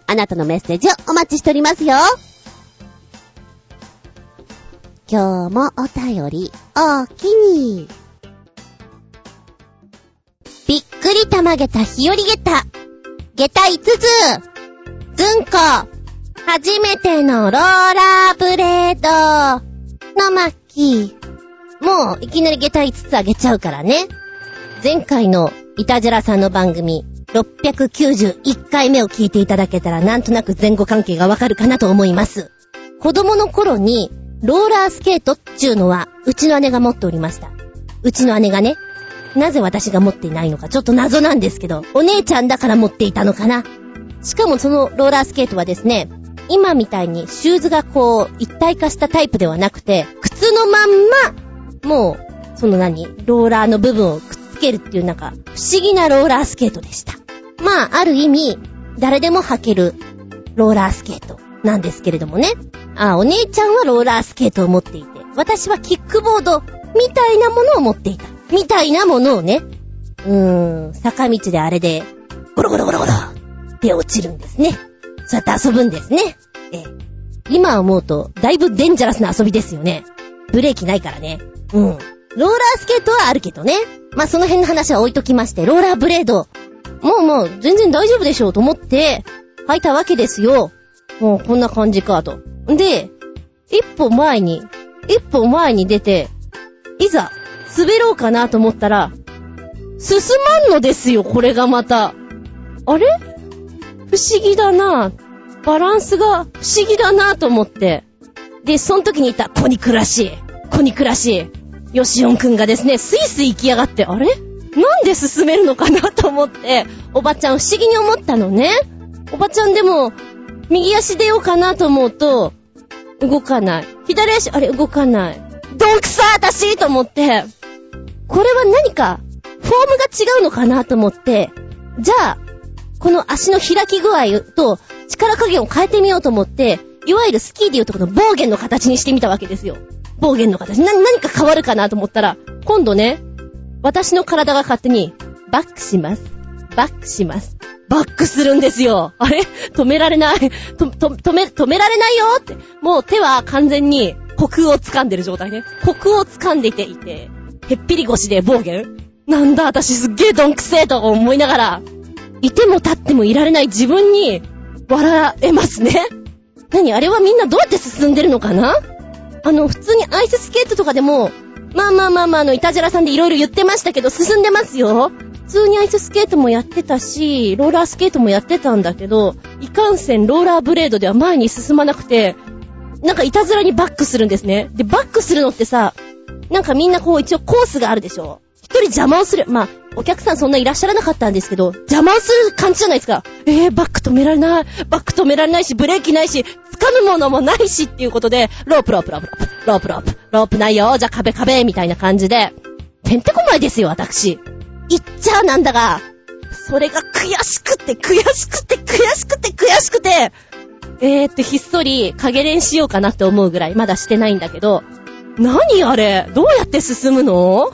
あなたのメッセージをお待ちしておりますよ。今日もお便りお気に。びっくりたまげた日和げたげたいつつ、ずんこ初めてのローラーブレードの巻。もういきなりげたいつつあげちゃうからね。前回のイタジェラさんの番組ろっぴゃくきゅうじゅういっかいめを聞いていただけたら、なんとなく前後関係がわかるかなと思います。子供の頃にローラースケートっちゅうのはうちの姉が持っておりました。うちの姉がね、なぜ私が持っていないのかちょっと謎なんですけど、お姉ちゃんだから持っていたのかな。しかもそのローラースケートはですね、今みたいにシューズがこう一体化したタイプではなくて、靴のまんまもうその何ローラーの部分をくっつけるっていう、なんか不思議なローラースケートでした。まあある意味誰でも履けるローラースケートなんですけれどもね。あ、お姉ちゃんはローラースケートを持っていて、私はキックボードみたいなものを持っていたみたいなものをね、うーん、坂道であれでゴロゴロゴロゴロって落ちるんですね。そうやって遊ぶんですね。え、今思うとだいぶデンジャラスな遊びですよね。ブレーキないからね。うん、ローラースケートはあるけどね。まあその辺の話は置いときまして、ローラーブレードもうもう全然大丈夫でしょうと思って履いたわけですよ。もうこんな感じかと。で、一歩前に、一歩前に出て、いざ、滑ろうかなと思ったら、進まんのですよ、これがまた。あれ？不思議だな。バランスが不思議だなと思って。で、その時にいた、コニクらしい。コニクらしい。ヨシオンくんがですね、スイスイ行きやがって、あれ？なんで進めるのかなと思って、おばちゃん不思議に思ったのね。おばちゃんでも、右足出ようかなと思うと、動かない。左足、あれ動かない。どんくさー私と思って、これは何か、フォームが違うのかなと思って、じゃあ、この足の開き具合と力加減を変えてみようと思って、いわゆるスキーでいうとこのボーゲンの形にしてみたわけですよ。ボーゲンの形。な、何か変わるかなと思ったら、今度ね、私の体が勝手に、バックします。バックします。バックするんですよ。あれ？止められない。と、と、止め、止められないよって。もう手は完全に、虚空を掴んでる状態ね。虚空を掴んでいていて、へっぴり腰で暴言？なんだ私すっげえどんくせえと思いながら、いても立ってもいられない自分に笑えますね。何あれはみんなどうやって進んでるのかな？あの普通にアイススケートとかでも、まあまあまあまあのイタジェラさんでいろいろ言ってましたけど進んでますよ。普通にアイススケートもやってたし、ローラースケートもやってたんだけど、いかんせんローラーブレードでは前に進まなくて、なんかいたずらにバックするんですね。で、バックするのってさ、なんかみんなこう一応コースがあるでしょ。一人邪魔をする。まあ、お客さんそんないらっしゃらなかったんですけど、邪魔をする感じじゃないですか。えー、バック止められない。バック止められないし、ブレーキないし、掴むものもないしっていうことで、ロープロープロープロープロープロープロープないよ。じゃあ壁壁みたいな感じで。てんてこまいですよ、私。言っちゃなんだが、それが悔しくて悔しくて悔しくて悔しくて、えーってひっそり影練しようかなって思うぐらいまだしてないんだけど、何あれどうやって進むの？不思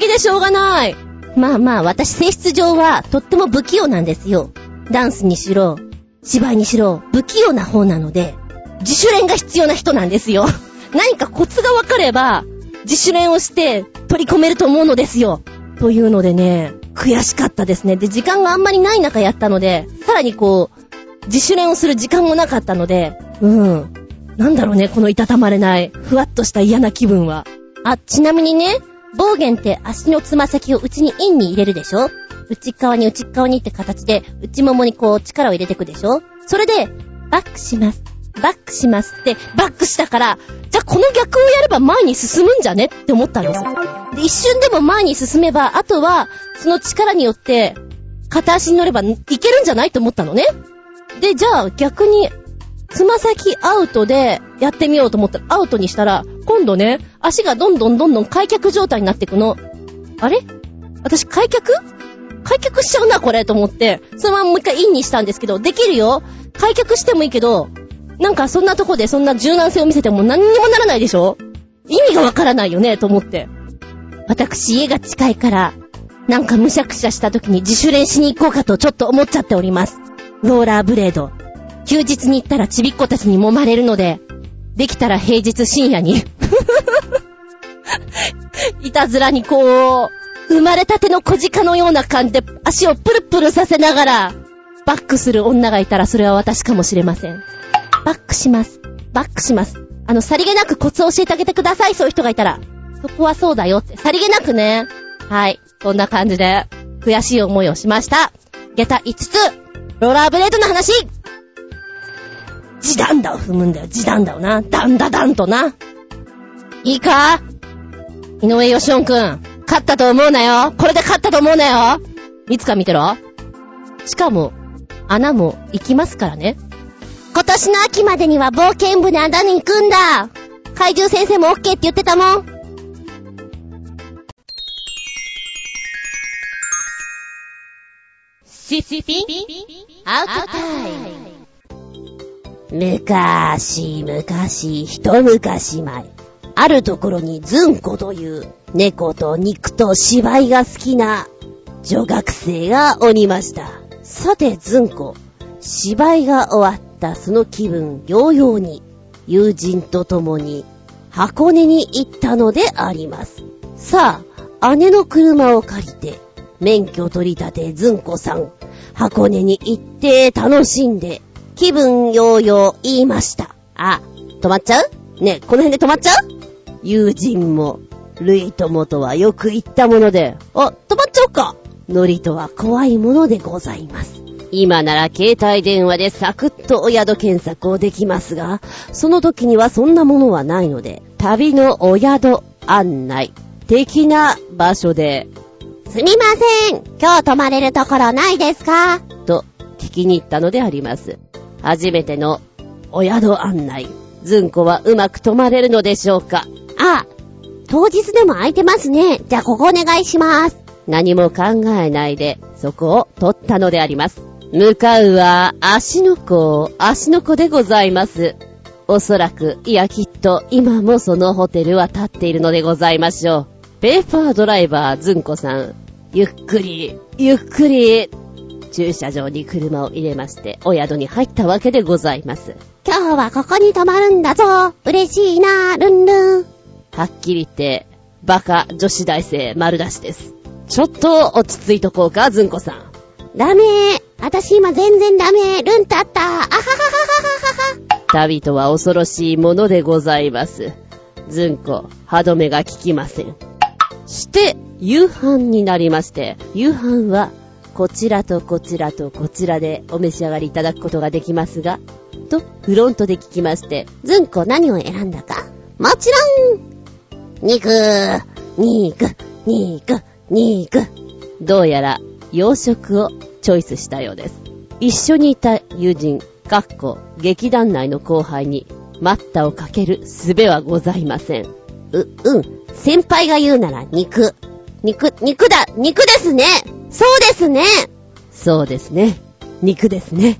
議でしょうがない。まあまあ私性質上はとっても不器用なんですよ。ダンスにしろ芝居にしろ不器用な方なので自主練が必要な人なんですよ。何かコツが分かれば自主練をして取り込めると思うのですよ。というのでね、悔しかったですね。で時間があんまりない中やったので、さらにこう自主練をする時間もなかったので、うん。なんだろうね、このいたたまれない、ふわっとした嫌な気分は。あ、ちなみにね、ボーゲンって足のつま先を内にインに入れるでしょ？内側に内側にって形で、内ももにこう力を入れていくでしょ？それで、バックします。バックしますって、バックしたから、じゃあこの逆をやれば前に進むんじゃねって思ったんですよ。で、一瞬でも前に進めば、あとは、その力によって、片足に乗ればいけるんじゃないと思ったのね。で、じゃあ逆に、つま先アウトでやってみようと思ったら、アウトにしたら、今度ね、足がどんどんどんどん開脚状態になっていくの。あれ？私開脚？開脚しちゃうな、これ、と思って、そのままもう一回インにしたんですけど、できるよ。開脚してもいいけど、なんかそんなとこでそんな柔軟性を見せても何にもならないでしょ？意味がわからないよね、と思って。私、家が近いから、なんかむしゃくしゃした時に自主練しに行こうかとちょっと思っちゃっております。ローラーブレード休日に行ったらちびっ子たちに揉まれるので、できたら平日深夜にいたずらにこう生まれたての小鹿のような感じで足をプルプルさせながらバックする女がいたら、それは私かもしれません。バックします、バックします。あのさりげなくコツを教えてあげてください。そういう人がいたらそこはそうだよってさりげなくね。はい、こんな感じで悔しい思いをしました。下駄いつつ、ローラーブレードの話。ジダンダを踏むんだよ、ジダンダをな。ダンダダンとな。いいか？井上よしおんくん、勝ったと思うなよ。これで勝ったと思うなよ。いつか見てろ。しかも、穴も行きますからね。今年の秋までには冒険部に穴に行くんだ。怪獣先生も OK って言ってたもん。シシピンアウトタイム。むかーしむかし、ひと昔前、あるところにズンコという猫と肉と芝居が好きな女学生がおりました。さてズンコ、芝居が終わったその気分揚々に友人と共に箱根に行ったのであります。さあ姉の車を借りて免許取り立てずんこさん、箱根に行って楽しんで気分揚々言いました。あ、止まっちゃう？ね、この辺で止まっちゃう？友人も、ルイともとはよく言ったもので、あ、止まっちゃおうか。ノリとは怖いものでございます。今なら携帯電話でサクッとお宿検索をできますが、その時にはそんなものはないので、旅のお宿案内的な場所で、すみません、今日泊まれるところないですか？と聞きに行ったのであります。初めてのお宿案内。ずんこはうまく泊まれるのでしょうか？あ、当日でも空いてますね。じゃあここお願いします。何も考えないでそこを取ったのであります。向かうは芦ノ湖、芦ノ湖でございます。おそらく、いやきっと今もそのホテルは建っているのでございましょう。ペーパードライバーずんこさん、ゆっくりゆっくり駐車場に車を入れましてお宿に入ったわけでございます。今日はここに泊まるんだぞ、嬉しいな、ルンルン。はっきり言ってバカ女子大生丸出しです。ちょっと落ち着いとこうか、ずんこさん。ダメー、私今全然ダメー、ルンタッター、あはははははは。旅とは恐ろしいものでございます。ずんこ、歯止めが効きません。して夕飯になりまして、夕飯はこちらとこちらとこちらでお召し上がりいただくことができますが、とフロントで聞きまして、ずんこ何を選んだか。もちろん肉肉肉肉。どうやら洋食をチョイスしたようです。一緒にいた友人かっこ劇団内の後輩に待ったをかける術はございません。う、うん先輩が言うなら肉。肉、肉だ、肉ですね。そうですね。そうですね。肉ですね。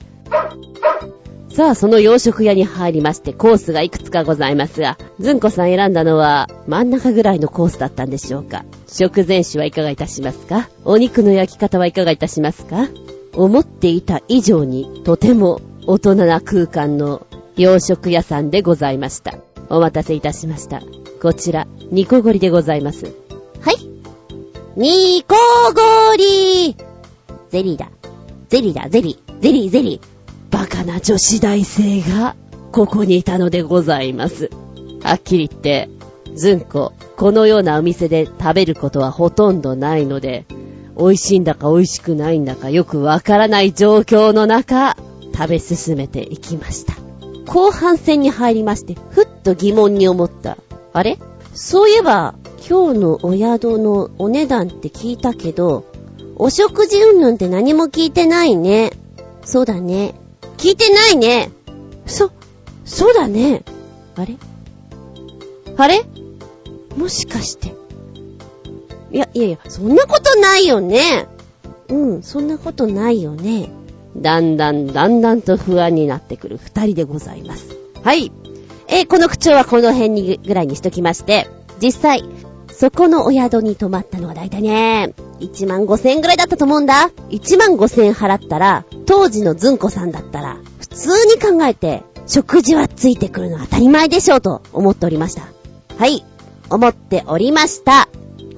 さあ、その洋食屋に入りまして、コースがいくつかございますが、ずんこさん選んだのは真ん中ぐらいのコースだったんでしょうか。食前酒はいかがいたしますか？お肉の焼き方はいかがいたしますか？思っていた以上にとても大人な空間の洋食屋さんでございました。お待たせいたしました。こちら、ニコゴリでございます。はい。ニコゴリゼリーだ。ゼリーだ、ゼリー、ゼリー、ゼリー。バカな女子大生が、ここにいたのでございます。はっきり言って、ずんこ、このようなお店で食べることはほとんどないので、美味しいんだか美味しくないんだかよくわからない状況の中、食べ進めていきました。後半戦に入りまして、ふっと疑問に思った。あれ？そういえば、今日のお宿のお値段って聞いたけど、お食事云々って何も聞いてないね。そうだね。聞いてないね。そ、そうだね。あれ？あれ？もしかして。いや、いやいや、そんなことないよね。うん、そんなことないよね。だんだんだんだんと不安になってくる二人でございます。はい、えー、この口調はこの辺にぐらいにしときまして、実際そこのお宿に泊まったのはだいたいねいちまんごせんえんぐらいだったと思うんだ。いちまんごせんえん払ったら、当時のずんこさんだったら普通に考えて食事はついてくるのは当たり前でしょうと思っておりました。はい、思っておりました。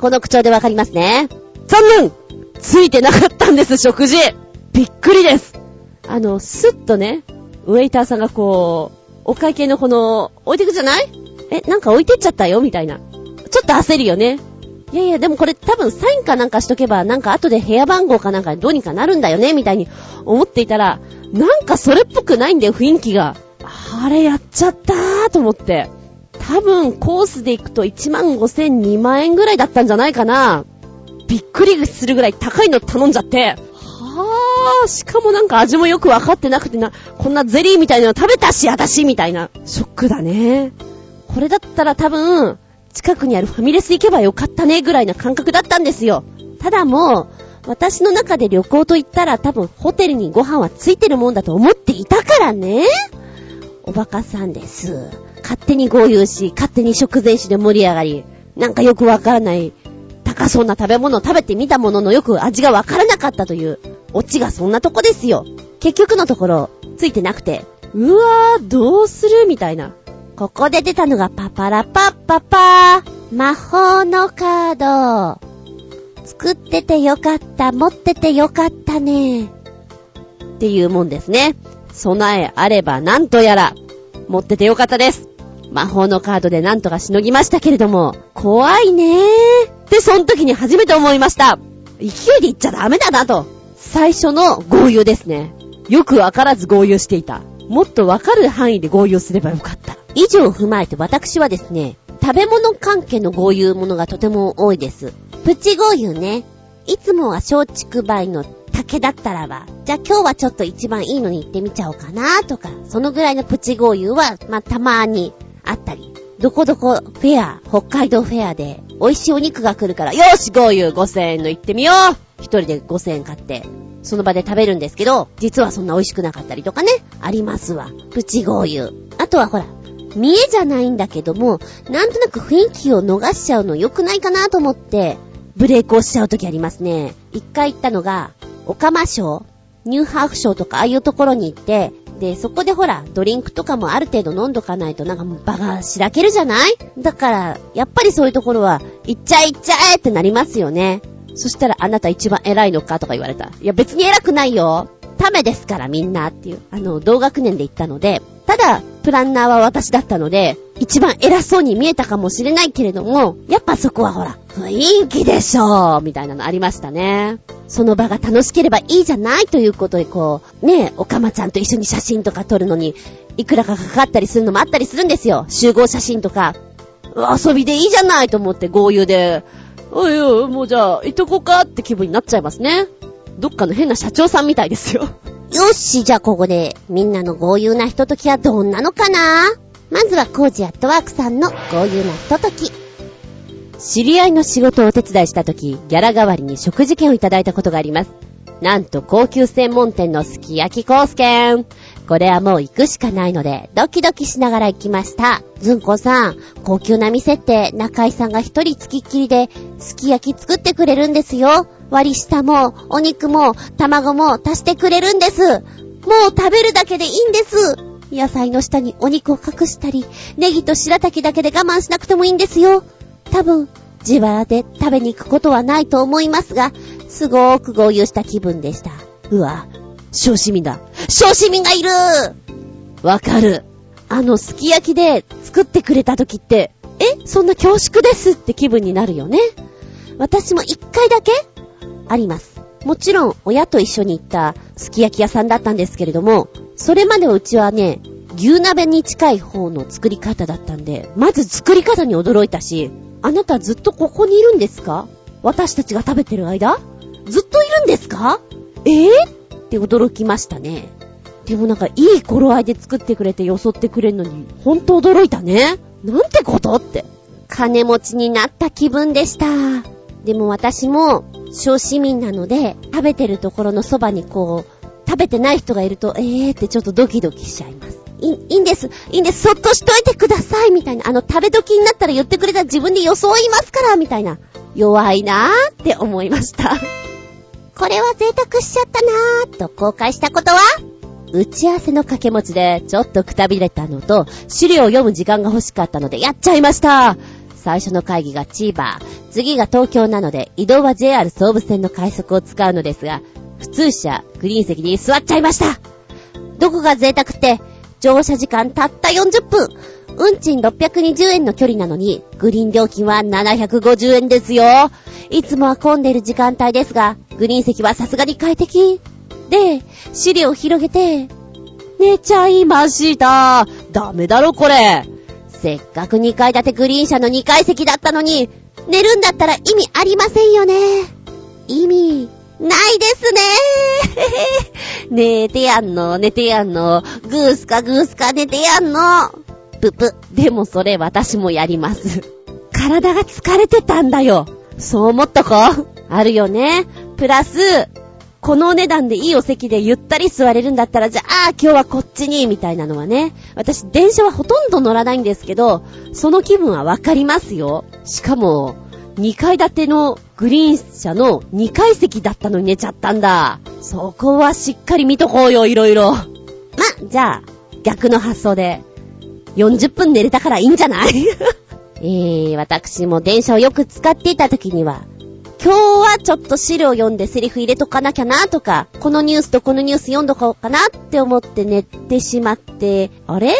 この口調でわかりますね。残念、ついてなかったんです、食事。びっくりです。あのスッとね、ウェイターさんがこうお会計のこの置いてくじゃない、えなんか置いてっちゃったよみたいな、ちょっと焦るよね。いやいや、でもこれ多分サインかなんかしとけば、なんか後で部屋番号かなんかどうにかなるんだよねみたいに思っていたら、なんかそれっぽくないんだよ雰囲気が。あれやっちゃったーと思って、多分コースで行くといちまんごせん にまんえんぐらいだったんじゃないかな。びっくりするぐらい高いの頼んじゃって、あー、しかもなんか味もよく分かってなくてな、こんなゼリーみたいなの食べたし私みたいな、ショックだね。これだったら多分近くにあるファミレス行けばよかったねぐらいな感覚だったんですよ。ただもう私の中で旅行といったら多分ホテルにご飯はついてるもんだと思っていたからね。おバカさんです。勝手に豪遊し、勝手に食前酒で盛り上がり、なんかよくわからない高そうな食べ物を食べてみたものの、よく味がわからなかったというオチがそんなとこですよ。結局のところついてなくて、うわーどうするみたいな。ここで出たのがパパラパッパパー、魔法のカード、作っててよかった、持っててよかったねっていうもんですね。備えあればなんとやら。持っててよかったです。魔法のカードでなんとかしのぎましたけれども、怖いねーで、その時に初めて思いました。勢いで行っちゃダメだなと。最初の豪遊ですね。よくわからず豪遊していた。もっとわかる範囲で豪遊すればよかった。以上を踏まえて、私はですね、食べ物関係の豪遊ものがとても多いです。プチ豪遊ね。いつもは松竹梅の竹だったらば、じゃあ今日はちょっと一番いいのに行ってみちゃおうかなとか、そのぐらいのプチ豪遊はまあたまにあったり、どこどこフェア、北海道フェアで美味しいお肉が来るから、よし豪遊ごせんえんの行ってみよう。一人でごせんえん買ってその場で食べるんですけど、実はそんな美味しくなかったりとかね、ありますわ、プチ豪遊。あとはほら、見えじゃないんだけども、なんとなく雰囲気を逃しちゃうの良くないかなと思ってブレイクをしちゃう時ありますね。一回行ったのがオカマショー、ニューハーフショーとかああいうところに行って、でそこでほらドリンクとかもある程度飲んどかないと、なんかもう場がしらけるじゃない。だからやっぱりそういうところは行っちゃいっちゃえってなりますよね。そしたら、あなた一番偉いのかとか言われた。いや別に偉くないよ、ためですからみんなっていう、あの同学年で行ったので、ただプランナーは私だったので一番偉そうに見えたかもしれないけれども、やっぱそこはほら雰囲気でしょみたいなのありましたね。その場が楽しければいいじゃないということで、こうねえ、おかまちゃんと一緒に写真とか撮るのにいくらかかかったりするのもあったりするんですよ、集合写真とか。遊びでいいじゃないと思って豪遊で、おいおいもうじゃあ行っとこうかって気分になっちゃいますね。どっかの変な社長さんみたいですよ。よし、じゃあここでみんなの豪遊なひとときはどんなのかな。まずはコージアットワークさんの豪遊なひととき。知り合いの仕事をお手伝いしたとき、ギャラ代わりに食事券をいただいたことがあります。なんと高級専門店のすき焼きコース券。これはもう行くしかないのでドキドキしながら行きました。ずんこさん、高級な店って中井さんが一人つきっきりですき焼き作ってくれるんですよ。割り下もお肉も卵も足してくれるんです。もう食べるだけでいいんです。野菜の下にお肉を隠したり、ネギと白滝だけで我慢しなくてもいいんですよ。多分自腹で食べに行くことはないと思いますが、すごーく豪遊した気分でした。うわ、小市民だ、小市民がいる。わかる。あのすき焼きで作ってくれた時って、え、そんな恐縮ですって気分になるよね。私も一回だけあります。もちろん親と一緒に行ったすき焼き屋さんだったんですけれども、それまではうちはね、牛鍋に近い方の作り方だったんで、まず作り方に驚いたし、あなたずっとここにいるんですか、私たちが食べてる間ずっといるんですか、えーって驚きましたね。でもなんかいい頃合いで作ってくれて、よそってくれるのに本当驚いたね。なんてことって、金持ちになった気分でした。でも私も小市民なので、食べてるところのそばにこう食べてない人がいると、えーってちょっとドキドキしちゃいます。いいいんです、いいんです、そっとしといてくださいみたいな、あの食べ時になったら言ってくれたら自分で装いますからみたいな、弱いなーって思いましたこれは贅沢しちゃったなーと後悔したことは、打ち合わせの掛け持ちでちょっとくたびれたのと、資料を読む時間が欲しかったのでやっちゃいました。最初の会議が千葉、次が東京なので、移動は ジェイアール 総武線の快速を使うのですが、普通車グリーン席に座っちゃいました。どこが贅沢って、乗車時間たったよんじゅっぷん、運賃ろっぴゃくにじゅうえんの距離なのにグリーン料金はななひゃくごじゅうえんですよ。いつもは混んでる時間帯ですが、グリーン席はさすがに快適で、資料を広げて寝ちゃいました。ダメだろこれ、せっかくにかい建てグリーン車のにかい席だったのに、寝るんだったら意味ありませんよね。意味ないですねー寝てやんの、寝てやんの、グースかグースか寝てやんの、ぷぷ。でもそれ私もやります体が疲れてたんだよ。そう思ったかあるよね。プラスこのお値段でいいお席でゆったり座れるんだったら、じゃあ今日はこっちにみたいなのはね、私電車はほとんど乗らないんですけど、その気分はわかりますよ。しかもにかい建てのグリーン車のにかい席だったのに寝ちゃったんだ。そこはしっかり見とこうよ、いろいろ。ま、じゃあ逆の発想でよんじゅっぷん寝れたからいいんじゃないえー、私も電車をよく使っていた時には今日はちょっと資料読んでセリフ入れとかなきゃなとか、このニュースとこのニュース読んどこうかなって思って寝てしまって、あれ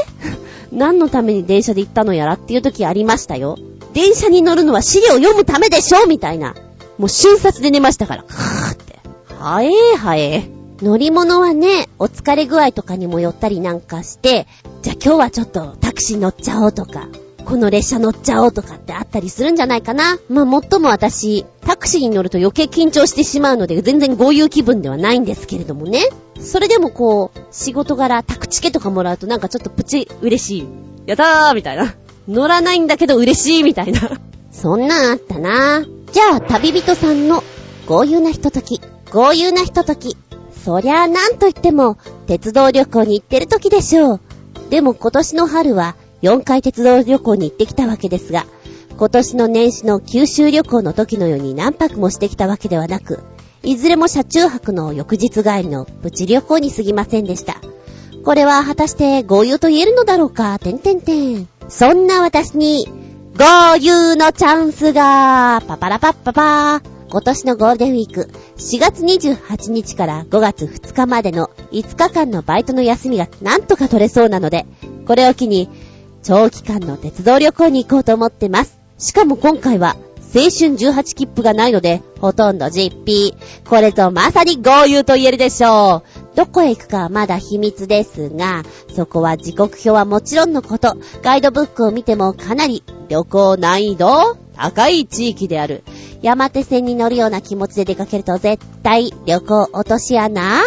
何のために電車で行ったのやらっていう時ありましたよ。電車に乗るのは資料読むためでしょみたいな。もう瞬殺で寝ましたから、はーってはえーはえー。乗り物はね、お疲れ具合とかにもよったりなんかして、じゃあ今日はちょっとタクシー乗っちゃおうとか、この列車乗っちゃおうとかってあったりするんじゃないかな。まあもっとも私タクシーに乗ると余計緊張してしまうので、全然豪遊気分ではないんですけれどもね。それでもこう仕事柄タクチケとかもらうと、なんかちょっとプチ嬉しい、やったーみたいな、乗らないんだけど嬉しいみたいなそんなんあったな。じゃあ旅人さんの豪遊なひととき、豪遊なひととき、そりゃあなんといっても鉄道旅行に行ってる時でしょう。でも今年の春はよんかい鉄道旅行に行ってきたわけですが、今年の年始の九州旅行の時のように何泊もしてきたわけではなく、いずれも車中泊の翌日帰りのプチ旅行に過ぎませんでした。これは果たして豪遊と言えるのだろうか、てんてんてん。そんな私に豪遊のチャンスがパパラパッパパー。今年のゴールデンウィーク、しがつにじゅうはちにちからごがつふつかまでのいつかかんのバイトの休みがなんとか取れそうなので、これを機に長期間の鉄道旅行に行こうと思ってます。しかも今回は青春じゅうはち切符がないので、ほとんど実費。これぞまさに豪遊と言えるでしょう。どこへ行くかはまだ秘密ですが、そこは時刻表はもちろんのこと、ガイドブックを見てもかなり旅行難易度高い地域である。山手線に乗るような気持ちで出かけると絶対旅行落とし穴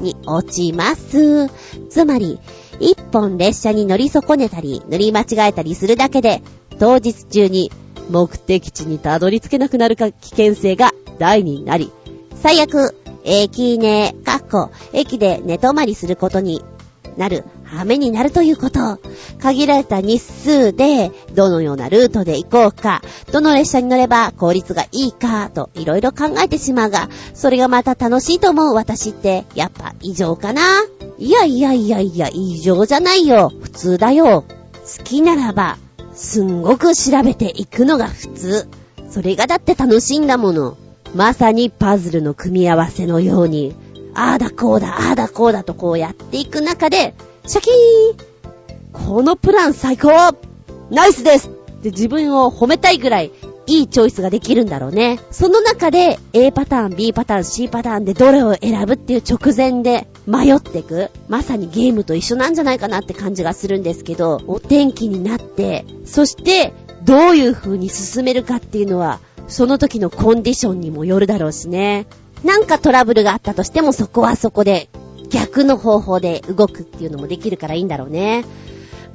に落ちます。つまり一本列車に乗り損ねたり乗り間違えたりするだけで、当日中に目的地にたどり着けなくなるか危険性が大になり、最悪駅ねかっこ駅で寝泊まりすることになる羽目になるということ。限られた日数でどのようなルートで行こうか、どの列車に乗れば効率がいいかといろいろ考えてしまうが、それがまた楽しいと思う私ってやっぱ異常かな。いやいやいやいや、異常じゃないよ、普通だよ。好きならばすんごく調べていくのが普通。それがだって楽しいんだもの。まさにパズルの組み合わせのように、ああだこうだああだこうだとこうやっていく中で、シャキーン、このプラン最高、ナイスですって自分を褒めたいぐらいいいチョイスができるんだろうね。その中で A パターン B パターン C パターンでどれを選ぶっていう直前で迷っていく、まさにゲームと一緒なんじゃないかなって感じがするんですけど、お天気になって、そしてどういう風に進めるかっていうのはその時のコンディションにもよるだろうしね。なんかトラブルがあったとしても、そこはそこで逆の方法で動くっていうのもできるからいいんだろうね。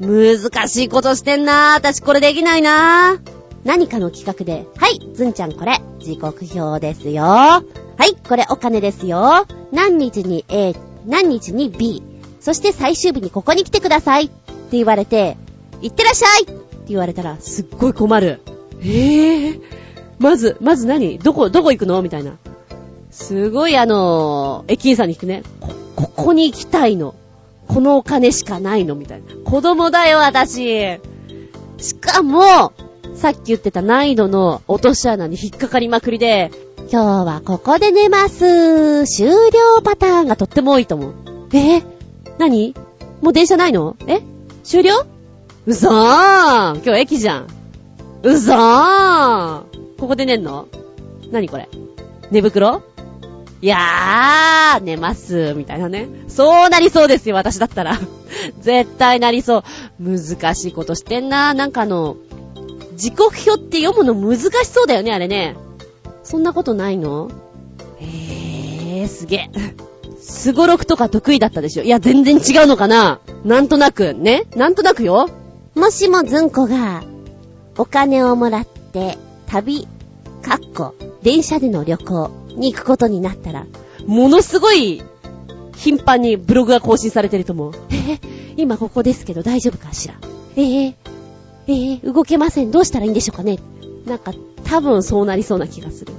難しいことしてんなー、私これできないなー。何かの企画で、はいずんちゃんこれ時刻表ですよ、はいこれお金ですよ、何日に A 何日に B、 そして最終日にここに来てくださいって言われて、行ってらっしゃいって言われたらすっごい困る。えー、まずまず何どこどこ行くのみたいな、すごいあのー、駅員さんに聞くね。こ、ここに行きたいの。このお金しかないのみたいな。子供だよ、私。しかも、さっき言ってた難易度の落とし穴に引っかかりまくりで、今日はここで寝ます。終了パターンがとっても多いと思う。えー、何？もう電車ないの？え？終了？うそーん。今日駅じゃん。うそーん。ここで寝んの？何これ？寝袋？いやー、寝ます、みたいなね。そうなりそうですよ、私だったら。絶対なりそう。難しいことしてんな。なんかあの、時刻表って読むの難しそうだよね、あれね。そんなことないの？えー、すげえ。すごろくとか得意だったでしょ。いや、全然違うのかな。なんとなく、ね。なんとなくよ。もしもずんこが、お金をもらって、旅、かっこ、電車での旅行、に行くことになったら、ものすごい頻繁にブログが更新されてると思う。えー、今ここですけど大丈夫かしら、えー、えー、動けません、どうしたらいいんでしょうかね。なんか多分そうなりそうな気がする。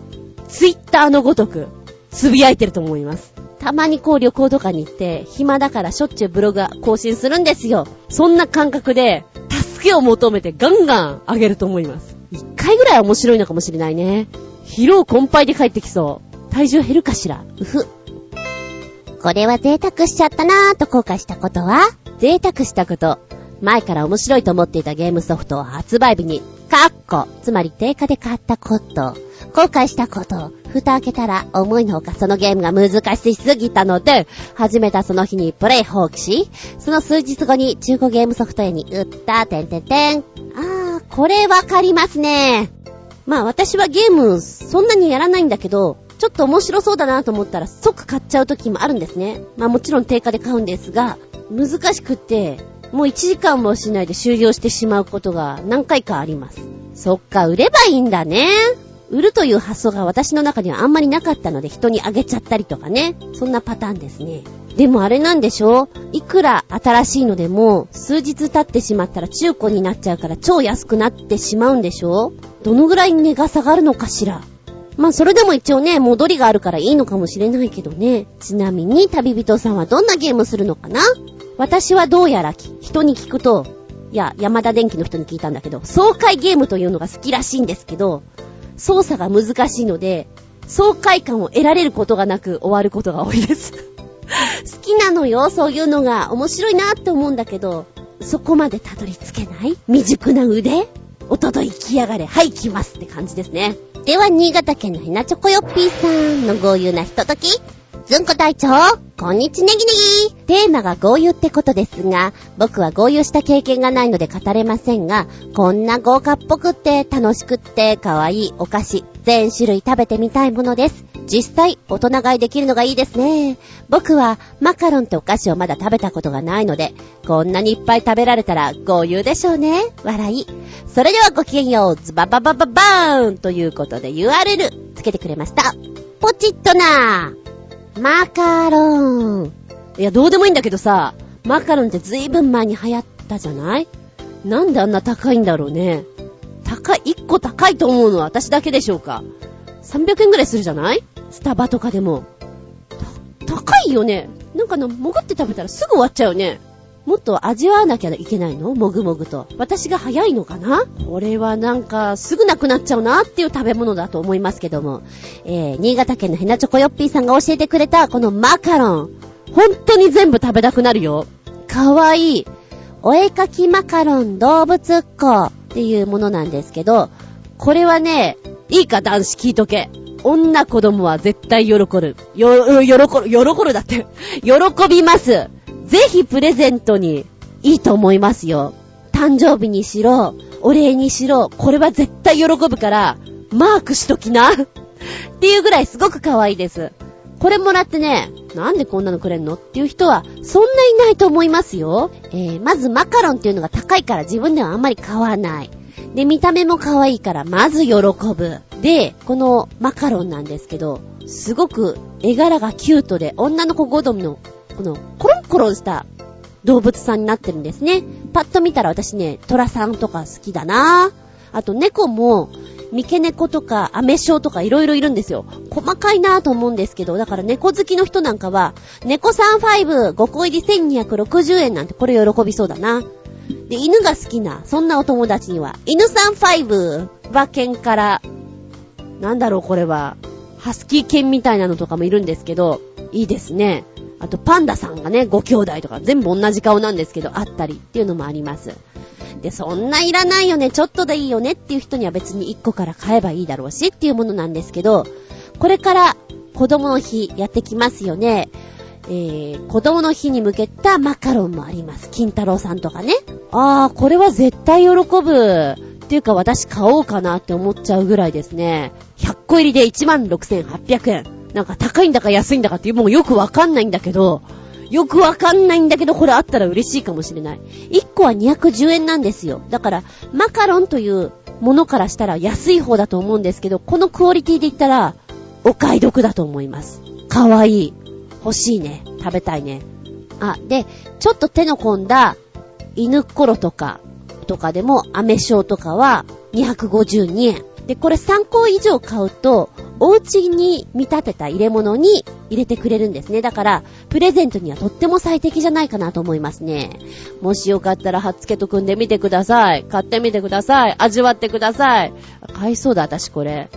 ツイッターのごとくつぶやいてると思います。たまにこう旅行とかに行って暇だからしょっちゅうブログが更新するんですよ。そんな感覚で助けを求めてガンガン上げると思います。一回ぐらいは面白いのかもしれないね。疲労困憊で帰ってきそう。体重減るかしら。うふ。これは贅沢しちゃったなぁと後悔したことは？贅沢したこと。前から面白いと思っていたゲームソフトを発売日に、かっこ、つまり定価で買ったこと。後悔したこと。蓋開けたら思いのほかそのゲームが難しすぎたので、始めたその日にプレイ放棄し、その数日後に中古ゲームソフト屋に売った、てんてんてん。あー、これわかりますね。まあ私はゲームそんなにやらないんだけど、ちょっと面白そうだなと思ったら即買っちゃう時もあるんですね。まあもちろん定価で買うんですが、難しくて、もういちじかんもしないで終了してしまうことが何回かあります。そっか、売ればいいんだね。売るという発想が私の中にはあんまりなかったので、人にあげちゃったりとかね、そんなパターンですね。でもあれなんでしょう、いくら新しいのでも数日経ってしまったら中古になっちゃうから超安くなってしまうんでしょう。どのぐらい値が下がるのかしら。まあそれでも一応ね、戻りがあるからいいのかもしれないけどね。ちなみに旅人さんはどんなゲームするのかな。私はどうやら人に聞くと、いや山田電機の人に聞いたんだけど、爽快ゲームというのが好きらしいんですけど、操作が難しいので爽快感を得られることがなく終わることが多いです好きなのよ、そういうのが面白いなって思うんだけど、そこまでたどり着けない未熟な腕、おととい来やがれ、はい来ますって感じですね。では新潟県のヘナチョコヨッピーさんの豪遊なひととき。ずんこ隊長、こんにちねぎねぎ。テーマが豪遊ってことですが、僕は豪遊した経験がないので語れませんが、こんな豪華っぽくって楽しくって可愛いお菓子全種類食べてみたいものです。実際大人買いできるのがいいですね。僕はマカロンってお菓子をまだ食べたことがないので、こんなにいっぱい食べられたら豪遊でしょうね。笑い。それではごきげんよう、ズバババババーンということで ユーアールエル つけてくれました。ポチッとなマカロン。いやどうでもいいんだけどさ、マカロンってずいぶん前に流行ったじゃない。なんであんな高いんだろうね。高い、いっこ高いと思うのは私だけでしょうか。さんびゃくえんぐらいするじゃない、スタバとかでも。高いよね。なんかのもぐって食べたらすぐ終わっちゃうよね。もっと味わわなきゃいけないの、もぐもぐと。私が早いのかな。これはなんかすぐなくなっちゃうなっていう食べ物だと思いますけども、えー、新潟県のヘナチョコヨッピーさんが教えてくれたこのマカロン、本当に全部食べたくなるよ。かわいいお絵かきマカロン動物っ子っていうものなんですけど、これはね、いいか男子聞いとけ、女子供は絶対喜るよ、よろこる、喜るだって喜びます。ぜひプレゼントにいいと思いますよ。誕生日にしろお礼にしろ、これは絶対喜ぶからマークしときなっていうぐらいすごく可愛いです。これもらってね、なんでこんなのくれんのっていう人はそんないないと思いますよ。えー、まずマカロンっていうのが高いから自分ではあんまり買わない。で見た目も可愛いからまず喜ぶ。でこのマカロンなんですけど、すごく絵柄がキュートで女の子好みのこのコロンコロンした動物さんになってるんですね。パッと見たら私ね、トラさんとか好きだな。あと猫も三毛猫とかアメショウとかいろいろいるんですよ。細かいなぁと思うんですけど、だから猫好きの人なんかは猫さんご、ごこ入りせんにひゃくろくじゅうえんなんて、これ喜びそうだな。で犬が好きなそんなお友達には犬さんご、馬犬からなんだろう、これはハスキー犬みたいなのとかもいるんですけど、いいですね。あとパンダさんがね、ご兄弟とか全部同じ顔なんですけどあったりっていうのもあります。でそんないらないよね、ちょっとでいいよねっていう人には別にいっこから買えばいいだろうしっていうものなんですけど、これから子供の日やってきますよね。えー、子供の日に向けたマカロンもあります。金太郎さんとかね。あーこれは絶対喜ぶっていうか、私買おうかなって思っちゃうぐらいですね。ひゃっこ入りで いちまんろくせんはっぴゃくえん、なんか高いんだか安いんだかっていう、もうよくわかんないんだけど、よくわかんないんだけど、これあったら嬉しいかもしれない。いっこはにひゃくじゅうえんなんですよ。だから、マカロンというものからしたら安い方だと思うんですけど、このクオリティで言ったら、お買い得だと思います。かわいい。欲しいね。食べたいね。あ、で、ちょっと手の込んだ、犬っころとか、とかでも、アメショウとかはにひゃくごじゅうにえん。で、これさんこ以上買うと、お家に見立てた入れ物に入れてくれるんですね。だからプレゼントにはとっても最適じゃないかなと思いますね。もしよかったらはっつけと組んでみてください。買ってみてください。味わってください。買いそうだ私これ。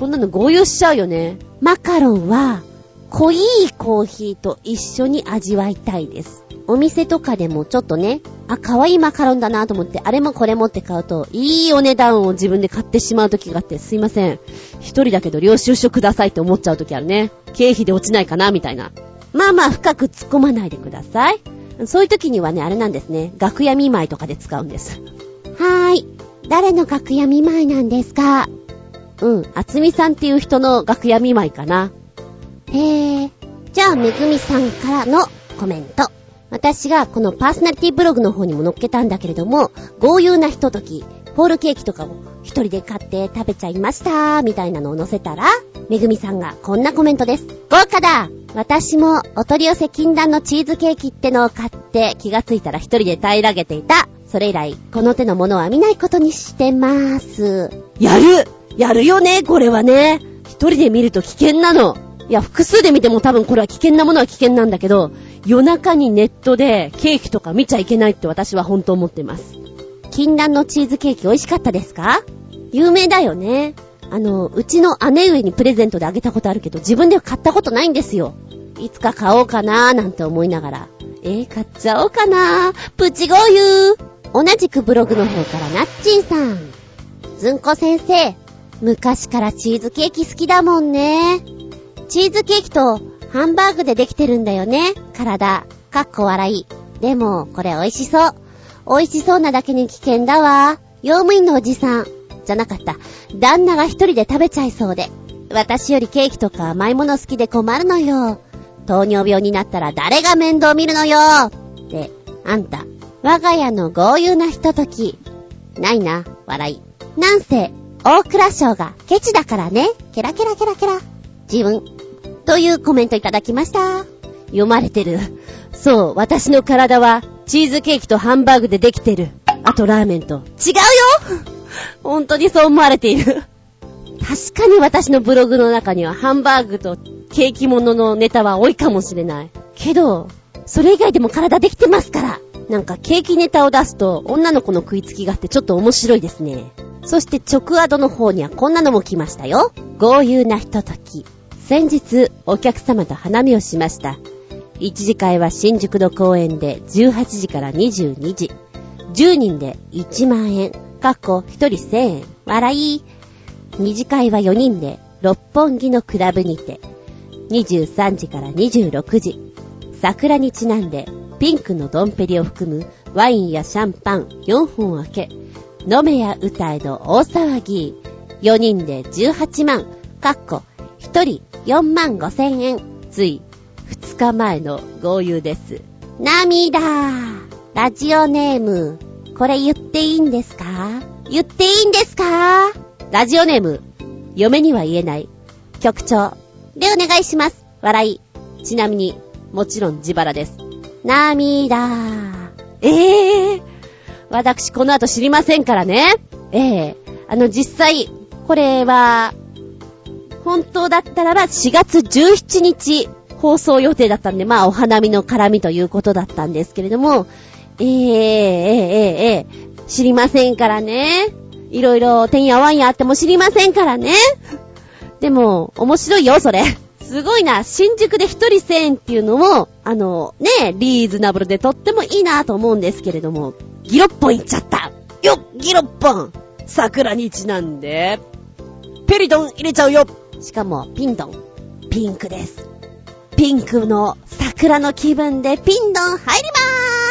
こんなの合流しちゃうよね。マカロンは濃いコーヒーと一緒に味わいたいです。お店とかでもちょっとね、あ、可愛いマカロンだなと思って、あれもこれもって買うと、いいお値段を自分で買ってしまう時があって、すいません。一人だけど領収書くださいって思っちゃう時あるね。経費で落ちないかなみたいな。まあまあ深く突っ込まないでください。そういう時にはね、あれなんですね。楽屋見舞いとかで使うんです。はーい。誰の楽屋見舞いなんですか？うん、あつみさんっていう人の楽屋見舞いかな。へー。じゃあ、めぐみさんからのコメント。私がこのパーソナリティブログの方にも載っけたんだけれども、豪遊なひととき、ホールケーキとかを一人で買って食べちゃいましたみたいなのを載せたら、めぐみさんがこんなコメントです。豪華だ。私もお取り寄せ禁断のチーズケーキってのを買って気がついたら一人で平らげていた。それ以来この手のものは見ないことにしてます。やるやるよね、これはね。一人で見ると危険なの。いや、複数で見ても多分これは危険なものは危険なんだけど、夜中にネットでケーキとか見ちゃいけないって私は本当思ってます。禁断のチーズケーキ美味しかったですか？有名だよね。あの、うちの姉上にプレゼントであげたことあるけど、自分では買ったことないんですよ。いつか買おうかなーなんて思いながら、えー、買っちゃおうかなー。プチ豪遊。同じくブログの方からなっちーさん。ずんこ先生、昔からチーズケーキ好きだもんね。チーズケーキとハンバーグでできてるんだよね、体。かっこ笑い。でもこれ美味しそう。美味しそうなだけに危険だわ。用務員のおじさんじゃなかった、旦那が一人で食べちゃいそうで、私よりケーキとか甘いもの好きで困るのよ。糖尿病になったら誰が面倒見るのよって。あんた、我が家の豪遊なひとときないな、笑い。なんせ大蔵省がケチだからね、ケラケラケラケラ自分、というコメントいただきました。読まれてる。そう、私の体はチーズケーキとハンバーグでできてる。あとラーメンと。違うよ本当にそう思われている。確かに私のブログの中にはハンバーグとケーキもののネタは多いかもしれない。けど、それ以外でも体できてますから。なんかケーキネタを出すと女の子の食いつきがあってちょっと面白いですね。そして直アドの方にはこんなのも来ましたよ。豪遊なひととき。先日お客様と花見をしました。一次会は新宿の公園でじゅうはちじからにじゅうにじ、じゅうにんでいちまんえん、かっこひとりせんえん、笑い。二次会はよにんで六本木のクラブにてにじゅうさんじからにじゅうろくじ、桜にちなんでピンクのドンペリを含むワインやシャンパンよんほん開け、飲めや歌えの大騒ぎ。よにんでじゅうはちまん、かっこひとりよんまんごせんえん、ついふつかまえの豪遊です。涙。ラジオネーム、これ言っていいんですか？言っていいんですか？ラジオネーム、嫁には言えない。局長でお願いします。笑い。ちなみに、もちろん自腹です。涙。ええー。私この後知りませんからね。ええー。あの実際、これは、本当だったらばしがつじゅうしちにち、放送予定だったんで、まあお花見の絡みということだったんですけれども、えー、えー、えー、えー、知りませんからね。いろいろてんやわんやあっても知りませんからね。でも面白いよそれ。すごいな、新宿で一人せんえんっていうのもあのね、リーズナブルでとってもいいなと思うんですけれども、ギロッポンいっちゃったよっ。ギロッポン、桜にちなんでペリドン入れちゃうよ。しかもピンドン、ピンクです。ピンクの桜の気分でピンドン入りまー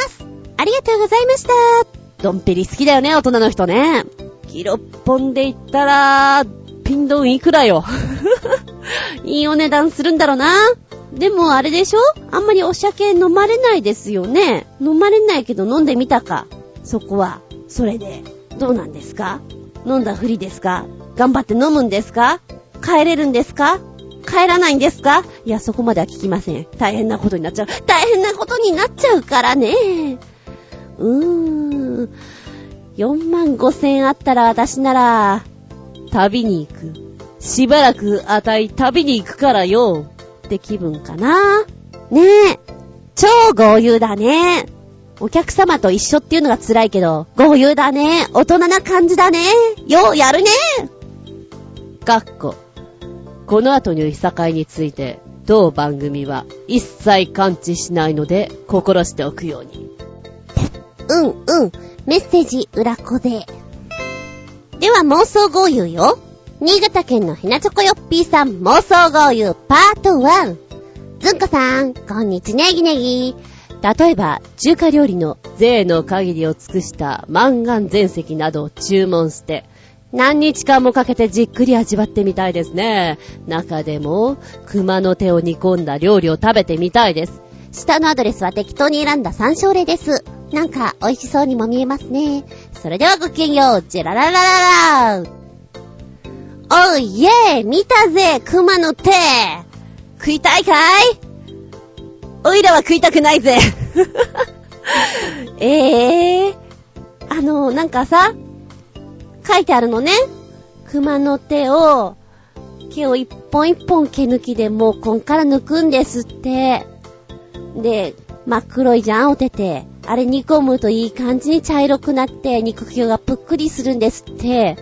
す。ありがとうございました。ドンペリ好きだよね、大人の人ね。ギロッポンで言ったらピンドンいくらよいいお値段するんだろうな。でもあれでしょ、あんまりお酒飲まれないですよね。飲まれないけど飲んでみたか。そこはそれでどうなんですか？飲んだふりですか？頑張って飲むんですか？帰れるんですか？帰らないんですか？いや、そこまでは聞きません。大変なことになっちゃう。大変なことになっちゃうからね。うーん。よんまんごせんえんあったら私なら、旅に行く。しばらくあたい旅に行くからよ。って気分かな。ねえ。超豪遊だね。お客様と一緒っていうのが辛いけど、豪遊だね。大人な感じだね。ようやるね。かっこ。この後にいさかいについて当番組は一切感知しないので心しておくように。うんうん、メッセージ裏小で。では妄想豪遊よ。新潟県のひなちょこよっぴーさん、妄想豪遊パートワン。ずんこさん、こんにちねぎねぎ。例えば中華料理の税の限りを尽くした満願全席などを注文して何日間もかけてじっくり味わってみたいですね。中でも熊の手を煮込んだ料理を食べてみたいです。下のアドレスは適当に選んだ参照例です。なんか美味しそうにも見えますね。それではごきげんよう、ジェラララララ。おうイエー、見たぜ熊の手。食いたいかい？おいらは食いたくないぜ。ええー、あのなんかさ書いてあるのね。熊の手を毛を一本一本毛抜きでもう根から抜くんですって。で真っ黒いじゃんお手手。あれ煮込むといい感じに茶色くなって肉球がぷっくりするんですって。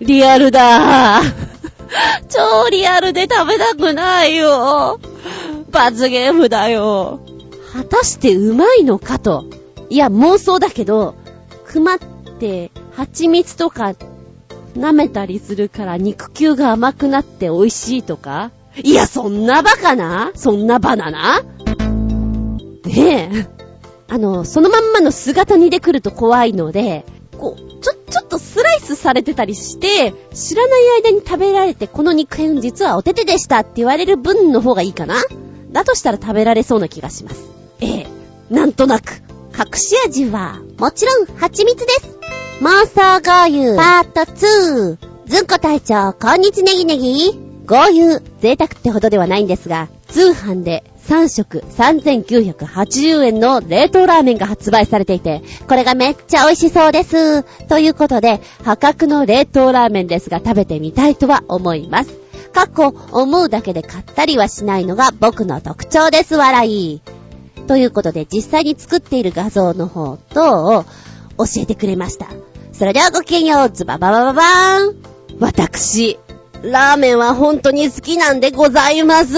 リアルだー。超リアルで食べたくないよ。罰ゲームだよ。果たしてうまいのかと。いや妄想だけど、熊って蜂蜜とか舐めたりするから肉球が甘くなって美味しいとか。いやそんなバカな、そんなバナナねえ。あのそのまんまの姿煮で来ると怖いので、こうちょちょっとスライスされてたりして知らない間に食べられて、この肉片実はお手手でしたって言われる分の方がいいかな。だとしたら食べられそうな気がします。ええ、なんとなく。隠し味はもちろん蜂蜜です。妄想豪遊パートツー。ずんこ隊長、こんにちねぎねぎ。豪遊、贅沢ってほどではないんですが、通販でさん食さんぜんきゅうひゃくはちじゅうえんの冷凍ラーメンが発売されていて、これがめっちゃ美味しそうです。ということで破格の冷凍ラーメンですが食べてみたいとは思います。過去思うだけで買ったりはしないのが僕の特徴です。笑い。ということで実際に作っている画像の方等を教えてくれました。それではごきげんよう、ズバババババーン。私ラーメンは本当に好きなんでございます。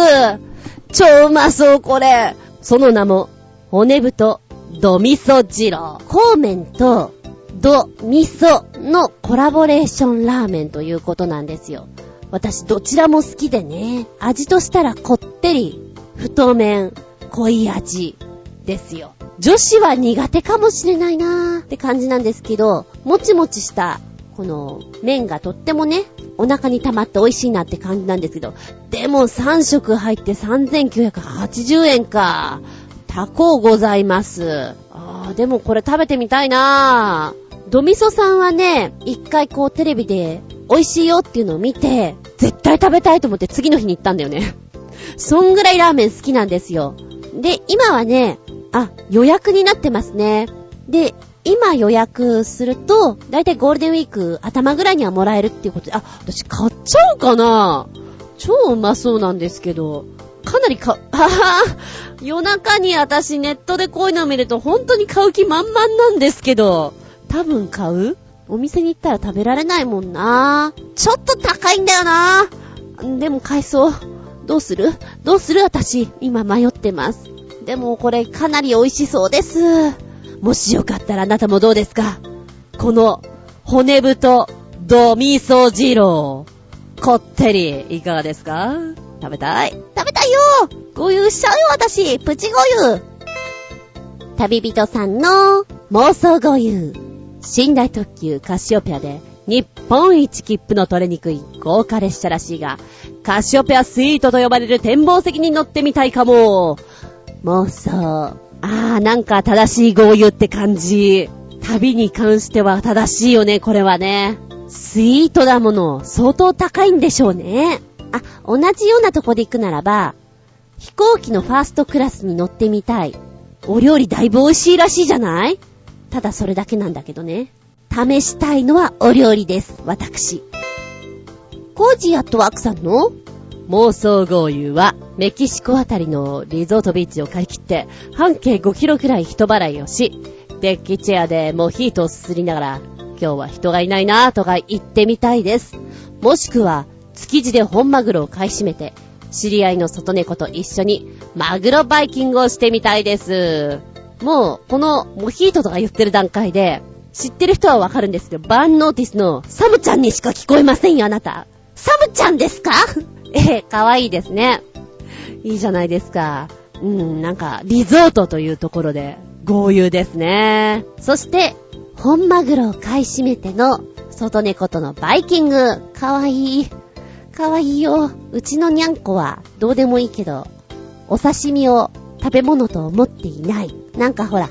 超うまそうこれ。その名も骨太ど味噌二郎。こうめんとど味噌のコラボレーションラーメンということなんですよ。私どちらも好きでね、味としたらこってり、太麺、濃い味ですよ。女子は苦手かもしれないなーって感じなんですけど、もちもちしたこの麺がとってもね、お腹に溜まって美味しいなって感じなんですけど、でもさん食入ってさんぜんきゅうひゃくはちじゅうえんか。高うございます。あーでもこれ食べてみたいなー。どみそさんはね、一回こうテレビで美味しいよっていうのを見て絶対食べたいと思って次の日に行ったんだよね。そんぐらいラーメン好きなんですよ。で今はね、あ予約になってますね。で今予約するとだいたいゴールデンウィーク頭ぐらいにはもらえるっていうことで、あ私買っちゃおうかな。超うまそうなんですけど、かなりかはは夜中に私ネットでこういうのを見ると本当に買う気満々なんですけど、多分買う。お店に行ったら食べられないもんな。ちょっと高いんだよな。でも買いそう。どうするどうする私今迷ってます。でもこれかなり美味しそうです。もしよかったらあなたもどうですか、この骨太ど味噌二郎こってりいかがですか。食べたい食べたいよ。豪遊しちゃうよ私、プチ豪遊。旅人さんの妄想豪遊。寝台特急カシオペアで日本一切符の取れにくい豪華列車らしいが、カシオペアスイートと呼ばれる展望席に乗ってみたいかも。妄想。あーなんか正しい豪遊って感じ。旅に関しては正しいよねこれはね。スイートだもの、相当高いんでしょうね。あ、同じようなとこで行くならば飛行機のファーストクラスに乗ってみたい。お料理だいぶ美味しいらしいじゃない。ただそれだけなんだけどね。試したいのはお料理です私。コージーアットワークさんの妄想豪遊は、メキシコあたりのリゾートビーチを買い切って半径ごキロくらい人払いをし、デッキチェアでモヒートをすすりながら今日は人がいないなぁとか言ってみたいです。もしくは築地で本マグロを買い占めて、知り合いの外猫と一緒にマグロバイキングをしてみたいです。もう、このモヒートとか言ってる段階で、知ってる人はわかるんですけど、バーンノーティスのサムちゃんにしか聞こえませんよ、あなた。サムちゃんですかええ、かわいいですね。いいじゃないですか。うん、なんか、リゾートというところで、豪遊ですね。そして、本マグロを買い占めての、外猫とのバイキング。かわいい。かわいいよ。うちのにゃんこは、どうでもいいけど、お刺身を食べ物と思っていない。なんかほら、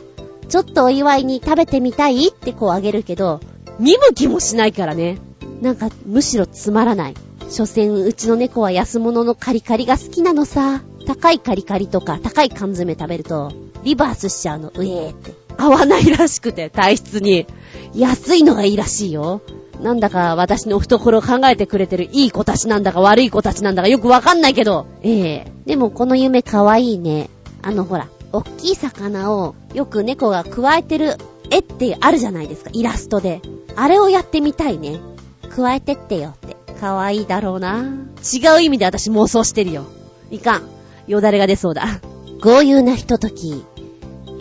ちょっとお祝いに食べてみたいってこうあげるけど、見向きもしないからね。なんか、むしろつまらない。所詮、うちの猫は安物のカリカリが好きなのさ。高いカリカリとか高い缶詰食べるとリバースしちゃうの、うえーって。合わないらしくて、体質に。安いのがいいらしいよ。なんだか私の懐を考えてくれてるいい子たちなんだか悪い子たちなんだかよくわかんないけど、ええー、でもこの夢かわいいね。あのほら、おっきい魚をよく猫がくわえてる絵ってあるじゃないですか、イラストで。あれをやってみたいね。くわえてってよって。かわいいだろうな。違う意味で私妄想してるよ。いかん、よだれが出そうだ。豪遊なひととき、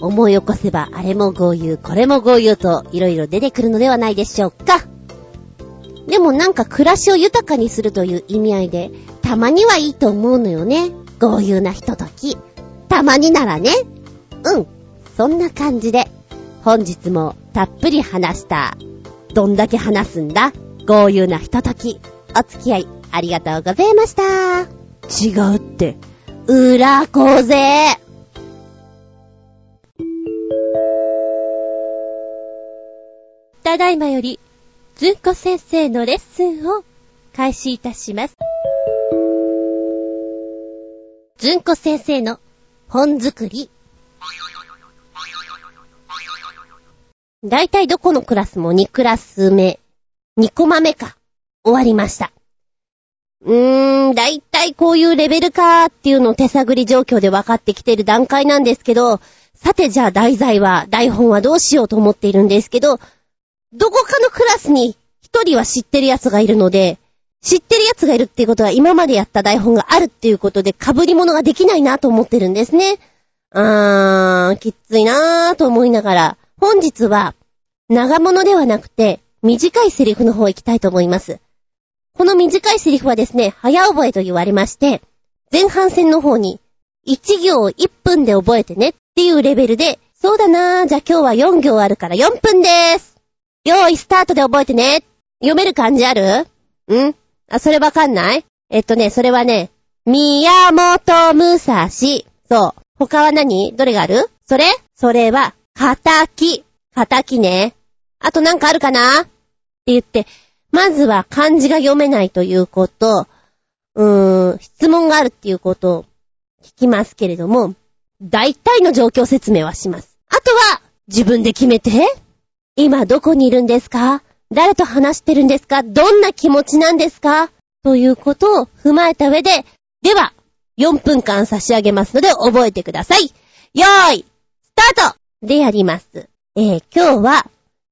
思い起こせばあれも豪遊これも豪遊といろいろ出てくるのではないでしょうか。でもなんか暮らしを豊かにするという意味合いで、たまにはいいと思うのよね、豪遊なひととき。たまにならね。うん、そんな感じで本日もたっぷり話した。どんだけ話すんだ、豪遊なひととき。お付き合いありがとうございました。違うってうらこぜ。ただいまよりずんこ先生のレッスンを開始いたします。ずんこ先生の本作り。だいたいどこのクラスもにクラス目、にコマ目か、終わりました。うーん、だいたいこういうレベルかーっていうのを手探り状況で分かってきている段階なんですけど、さてじゃあ題材は、台本はどうしようと思っているんですけど、どこかのクラスに一人は知ってるやつがいるので、知ってるやつがいるっていうことは今までやった台本があるっていうことで被り物ができないなと思ってるんですね。あー、きついなーと思いながら、本日は長物ではなくて短いセリフの方行きたいと思います。この短いセリフはですね、早覚えと言われまして、前半戦の方にいち行をいっぷんで覚えてねっていうレベルで、そうだなぁ、じゃあ今日はよん行あるからよんぷんでーす。用意スタートで覚えてね。読める感じある？ん？あ、それわかんない？えっとね、それはね、宮本武蔵。そう。他は何？どれがある？それ？それは、仇。仇ね。あとなんかあるかな？って言って、まずは漢字が読めないということ、うーん、質問があるっていうことを聞きますけれども、大体の状況説明はします。あとは、自分で決めて、今どこにいるんですか？誰と話してるんですか？どんな気持ちなんですか？ということを踏まえた上で、では、よんぷんかん差し上げますので覚えてください。よーい、スタートでやります。えー、今日は、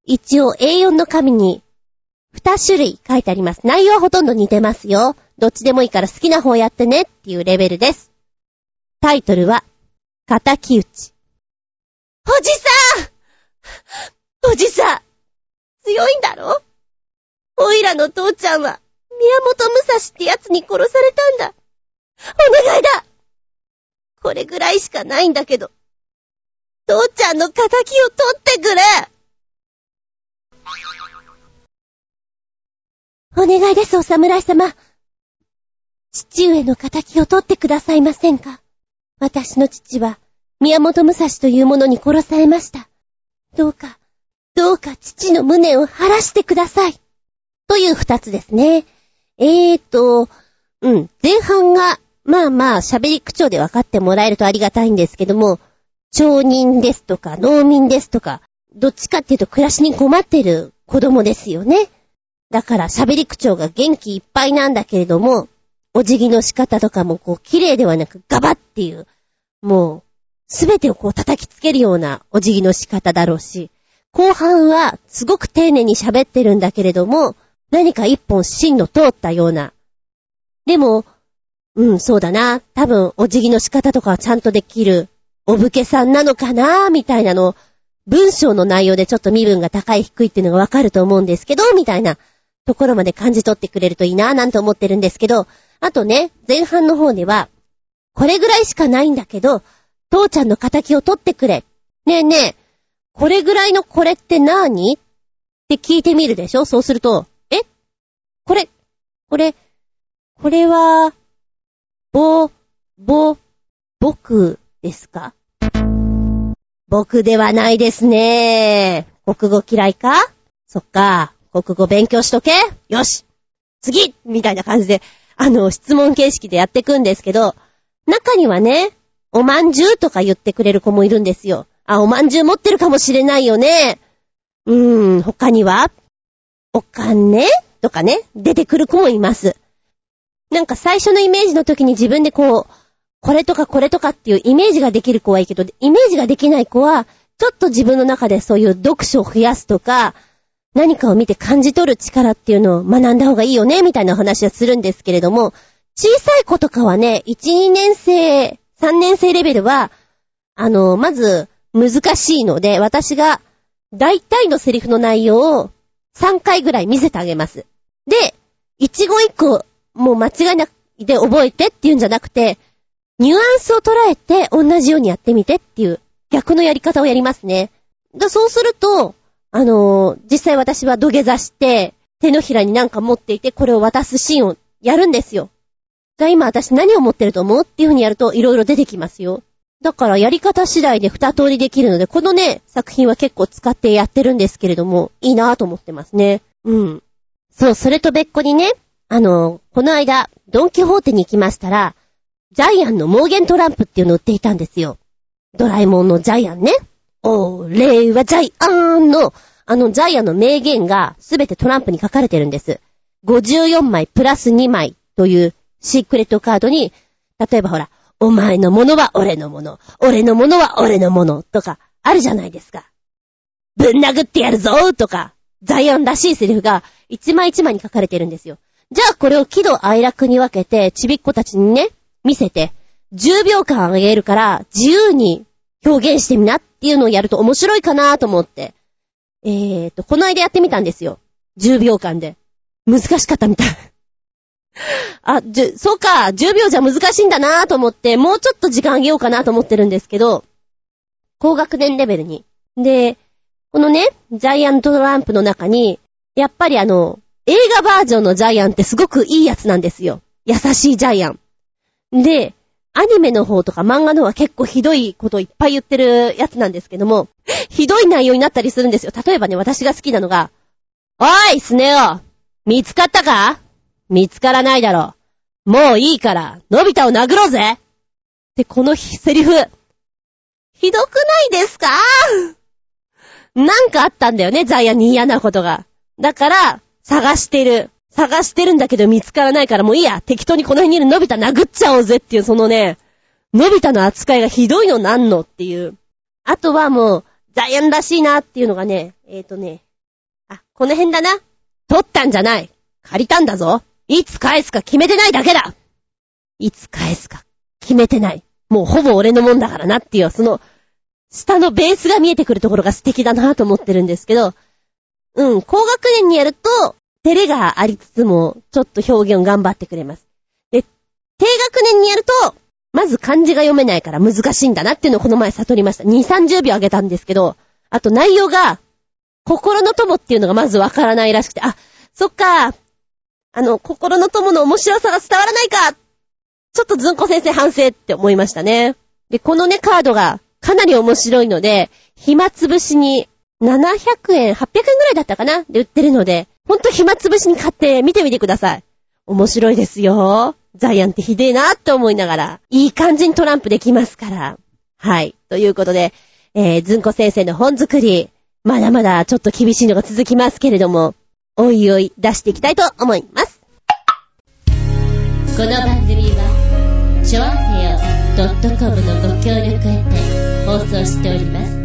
一応 エーよん の紙に、二種類書いてあります。内容はほとんど似てますよ。どっちでもいいから好きな方やってねっていうレベルです。タイトルは、仇討ち。おじさん！おじさん！強いんだろ？おいらの父ちゃんは、宮本武蔵ってやつに殺されたんだ。お願いだ！これぐらいしかないんだけど、父ちゃんの仇を取ってくれ！お願いです、お侍様。父上の仇を取ってくださいませんか。私の父は、宮本武蔵という者に殺されました。どうか、どうか父の無念を晴らしてください。という二つですね。えーと、うん、前半が、まあまあ、喋り口調で分かってもらえるとありがたいんですけども、町人ですとか、農民ですとか、どっちかっていうと暮らしに困っている子供ですよね。だから喋り口調が元気いっぱいなんだけれども、お辞儀の仕方とかもこう綺麗ではなくガバっていう、もうすべてをこう叩きつけるようなお辞儀の仕方だろうし、後半はすごく丁寧に喋ってるんだけれども、何か一本芯の通ったようなでも、うん、そうだな。多分、お辞儀の仕方とかはちゃんとできる、お武家さんなのかな、みたいなのを、文章の内容でちょっと身分が高い低いっていうのがわかると思うんですけど、みたいなところまで感じ取ってくれるといいな、なんて思ってるんですけど、あとね、前半の方では、これぐらいしかないんだけど、父ちゃんの仇を取ってくれ。ねえねえ、これぐらいのこれって何？って聞いてみるでしょ。そうすると、え？これ、これ、これは、ぼ、ぼ、僕ですか？僕ではないですね。国語嫌いか？そっか。国語勉強しとけ。よし。次！みたいな感じで、あの、質問形式でやっていくんですけど、中にはね、おまんじゅうとか言ってくれる子もいるんですよ。あ、おまんじゅう持ってるかもしれないよね。うーん、他には、お金とかね、出てくる子もいます。なんか最初のイメージの時に自分でこう、これとかこれとかっていうイメージができる子はいいけど、イメージができない子は、ちょっと自分の中でそういう読書を増やすとか、何かを見て感じ取る力っていうのを学んだ方がいいよね、みたいな話はするんですけれども、小さい子とかはね、いち、にねんせい、さんねんせいレベルは、あの、まず、難しいので、私が、大体のセリフの内容を、さんかいぐらい見せてあげます。で、一語一句、もう間違いなくで覚えてっていうんじゃなくて、ニュアンスを捉えて、同じようにやってみてっていう、逆のやり方をやりますね。だそうすると、あのー、実際私は土下座して、手のひらになんか持っていて、これを渡すシーンをやるんですよ。今私何を持ってると思うっていう風にやるといろいろ出てきますよ。だからやり方次第で二通りできるので、このね、作品は結構使ってやってるんですけれども、いいなぁと思ってますね。うん。そう、それと別個にね、あの、この間、ドンキホーテに行きましたら、ジャイアンの盲言トランプっていうのを売っていたんですよ。ドラえもんのジャイアンね。俺はジャイアンの、あのジャイアンの名言がすべてトランプに書かれてるんです。ごじゅうよんまいプラスにまいという、シークレットカードに、例えばほら、お前のものは俺のもの、俺のものは俺のものとかあるじゃないですか。ぶん殴ってやるぞとか、ジャイアンらしいセリフが一枚一枚に書かれてるんですよ。じゃあこれを喜怒哀楽に分けてちびっ子たちにね、見せて、じゅうびょうかんあげるから自由に表現してみなっていうのをやると面白いかなと思って。えーと、この間やってみたんですよ。じゅうびょうかんで。難しかったみたい。あ、じゅ、そうか、じゅうびょうじゃ難しいんだなと思って、もうちょっと時間あげようかなと思ってるんですけど、高学年レベルに。で、このね、ジャイアントランプの中に、やっぱりあの、映画バージョンのジャイアンってすごくいいやつなんですよ。優しいジャイアン。で、アニメの方とか漫画の方は結構ひどいことをいっぱい言ってるやつなんですけども、ひどい内容になったりするんですよ。例えばね、私が好きなのが、おい、スネ夫、見つかったか？見つからないだろう。もういいから、のび太を殴ろうぜ！ってこのセリフ、ひどくないですか？なんかあったんだよね、ジャイアンに嫌なことが。だから、探してる。探してるんだけど見つからないからもういいや。適当にこの辺にいるのび太殴っちゃおうぜっていう、そのね、のび太の扱いがひどいのなんのっていう。あとはもう、ジャイアンらしいなっていうのがね、えーとね、あ、この辺だな。取ったんじゃない。借りたんだぞ。いつ返すか決めてないだけだ！いつ返すか決めてない。もうほぼ俺のもんだからなっていう、その、下のベースが見えてくるところが素敵だなと思ってるんですけど、うん、高学年にやると、照れがありつつも、ちょっと表現を頑張ってくれます。で、低学年にやると、まず漢字が読めないから難しいんだなっていうのをこの前悟りました。に、さんじゅうびょうあげたんですけど、あと内容が、心の友っていうのがまずわからないらしくて、あ、そっか、あの、心の友の面白さが伝わらないか！ちょっとずんこ先生反省って思いましたね。で、このね、カードがかなり面白いので、暇つぶしにななひゃくえん、はっぴゃくえんぐらいだったかなで売ってるので、ほんと暇つぶしに買って見てみてください。面白いですよ。ジャイアンってひでえなって思いながら、いい感じにトランプできますから。はい。ということで、えー、ずんこ先生の本作り、まだまだちょっと厳しいのが続きますけれども、おいおい出していきたいと思います。この番組はちょあへよ .com のご協力へて放送しております。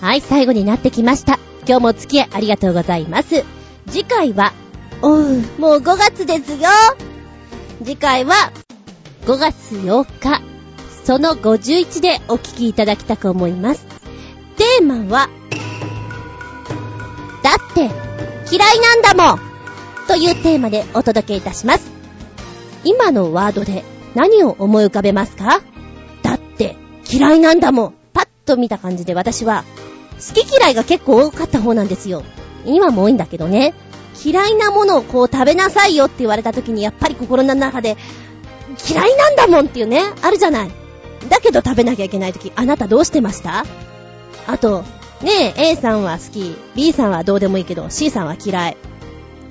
はい、最後になってきました。今日もお付き合いありがとうございます。次回は、おう、もうごがつですよ。次回は、ごがつようか、そのごじゅういちでお聞きいただきたく思います。テーマは、だって嫌いなんだもんというテーマでお届けいたします。今のワードで何を思い浮かべますか？だって嫌いなんだもん。パッと見た感じで私は好き嫌いが結構多かった方なんですよ。今も多いんだけどね。嫌いなものをこう食べなさいよって言われた時にやっぱり心の中で嫌いなんだもんっていうね、あるじゃない。だけど食べなきゃいけない時、あなたどうしてました？あとねえ、 A さんは好き、 B さんはどうでもいいけど C さんは嫌い。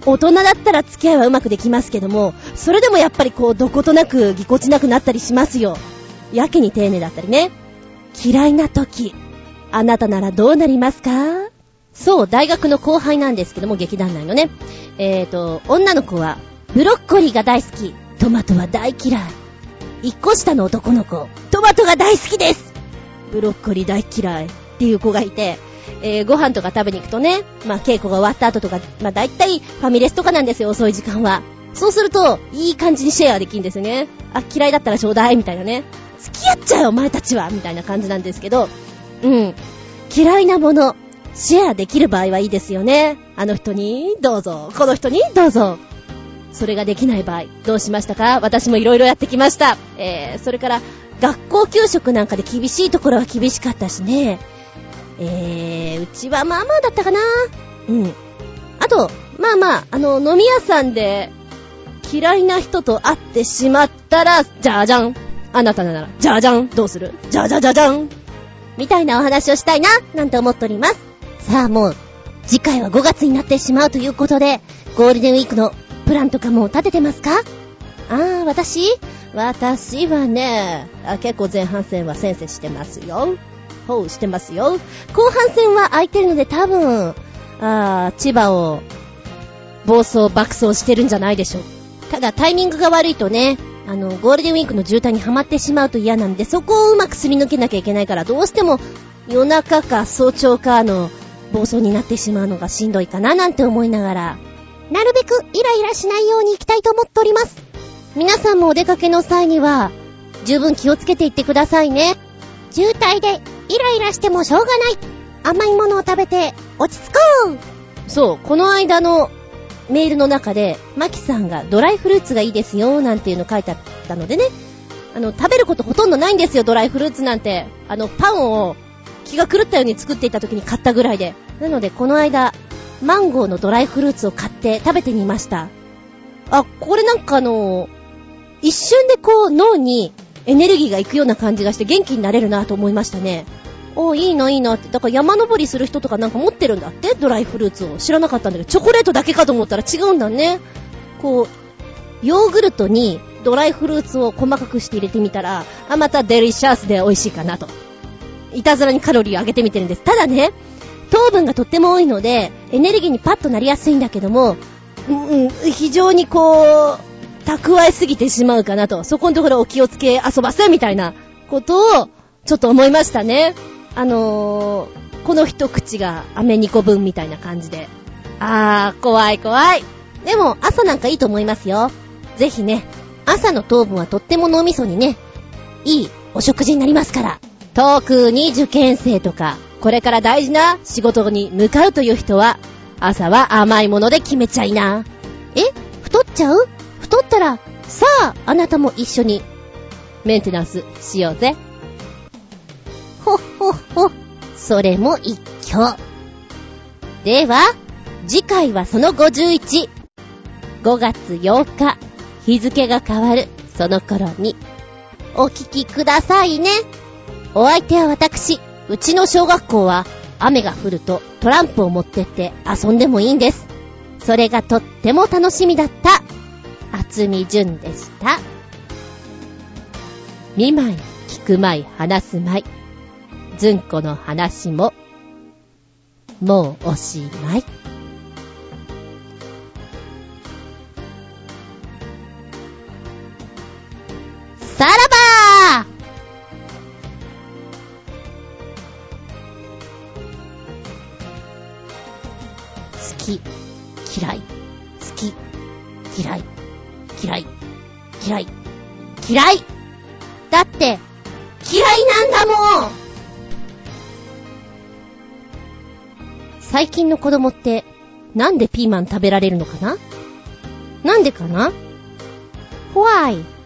大人だったら付き合いはうまくできますけども、それでもやっぱりこうどことなくぎこちなくなったりしますよ。やけに丁寧だったりね。嫌いな時、あなたならどうなりますか？そう、大学の後輩なんですけども、劇団内のね、えーと女の子はブロッコリーが大好き、トマトは大嫌い。一個下の男の子、トマトが大好きです、ブロッコリー大嫌いっていう子がいて、えー、ご飯とか食べに行くとね、まあ稽古が終わった後とか、まあ大体ファミレスとかなんですよ、遅い時間は。そうするといい感じにシェアできるんですよね。あ、嫌いだったらちょうだいみたいなね、付き合っちゃえお前たちはみたいな感じなんですけど、うん、嫌いなものシェアできる場合はいいですよね。あの人にどうぞ、この人にどうぞ。それができない場合どうしましたか？私もいろいろやってきました、えー、それから学校給食なんかで厳しいところは厳しかったしね。えー、うちはまあまあだったかな。うん。あと、まあまあ、あの、飲み屋さんで嫌いな人と会ってしまったら、じゃじゃん。あなたなら、じゃじゃん。どうする？じゃじゃじゃじゃん。みたいなお話をしたいな、なんて思っております。さあもう、次回はごがつになってしまうということで、ゴールデンウィークのプランとかも立ててますか？あー、私私はね、あ、結構前半戦は先生してますよ。ほう、してますよ。後半戦は空いてるので多分、あー、千葉を暴走爆走してるんじゃないでしょう。ただタイミングが悪いとね、あのゴールデンウィークの渋滞にはまってしまうと嫌なんで、そこをうまくすり抜けなきゃいけないから、どうしても夜中か早朝かの暴走になってしまうのがしんどいかななんて思いながら、なるべくイライラしないように行きたいと思っております。皆さんもお出かけの際には十分気をつけていってくださいね。渋滞でイライラしてもしょうがない、甘いものを食べて落ち着こう。そう、この間のメールの中でマキさんがドライフルーツがいいですよなんていうの書いてあったのでね、あの食べることほとんどないんですよ、ドライフルーツなんて。あのパンを気が狂ったように作っていた時に買ったぐらいで、なのでこの間マンゴーのドライフルーツを買って食べてみました。あ、これなんかあの一瞬でこう脳にエネルギーがいくような感じがして元気になれるなと思いましたね。おー、いいな、いいなって。だから山登りする人とかなんか持ってるんだって、ドライフルーツを。知らなかったんだけど、チョコレートだけかと思ったら違うんだね。こうヨーグルトにドライフルーツを細かくして入れてみたら、あ、またデリシャスで美味しいかなと、いたずらにカロリーを上げてみてるんです。ただね、糖分がとっても多いのでエネルギーにパッとなりやすいんだけども、うんうん、非常にこう蓄えすぎてしまうかなと、そこのところお気をつけ遊ばせみたいなことをちょっと思いましたね。あのー、この一口が飴にこぶんみたいな感じで、あー怖い怖い。でも朝なんかいいと思いますよ。ぜひね、朝の糖分はとっても脳みそにね、いいお食事になりますから。特に受験生とかこれから大事な仕事に向かうという人は朝は甘いもので決めちゃいな。え、太っちゃう？太ったらさああなたも一緒にメンテナンスしようぜ。ほっほっほ、それも一興。では次回はそのごじゅういち、 ごがつようか、日付が変わるその頃にお聞きくださいね。お相手は私、うちの小学校は雨が降るとトランプを持ってって遊んでもいいんです。それがとっても楽しみだった厚見純でした。見舞い聞く舞い話す舞い、純子の話ももうおしまい。さらばー。嫌い。嫌い。嫌い。だって、嫌いなんだもん。最近の子供って、なんでピーマン食べられるのかな？なんでかな？Why?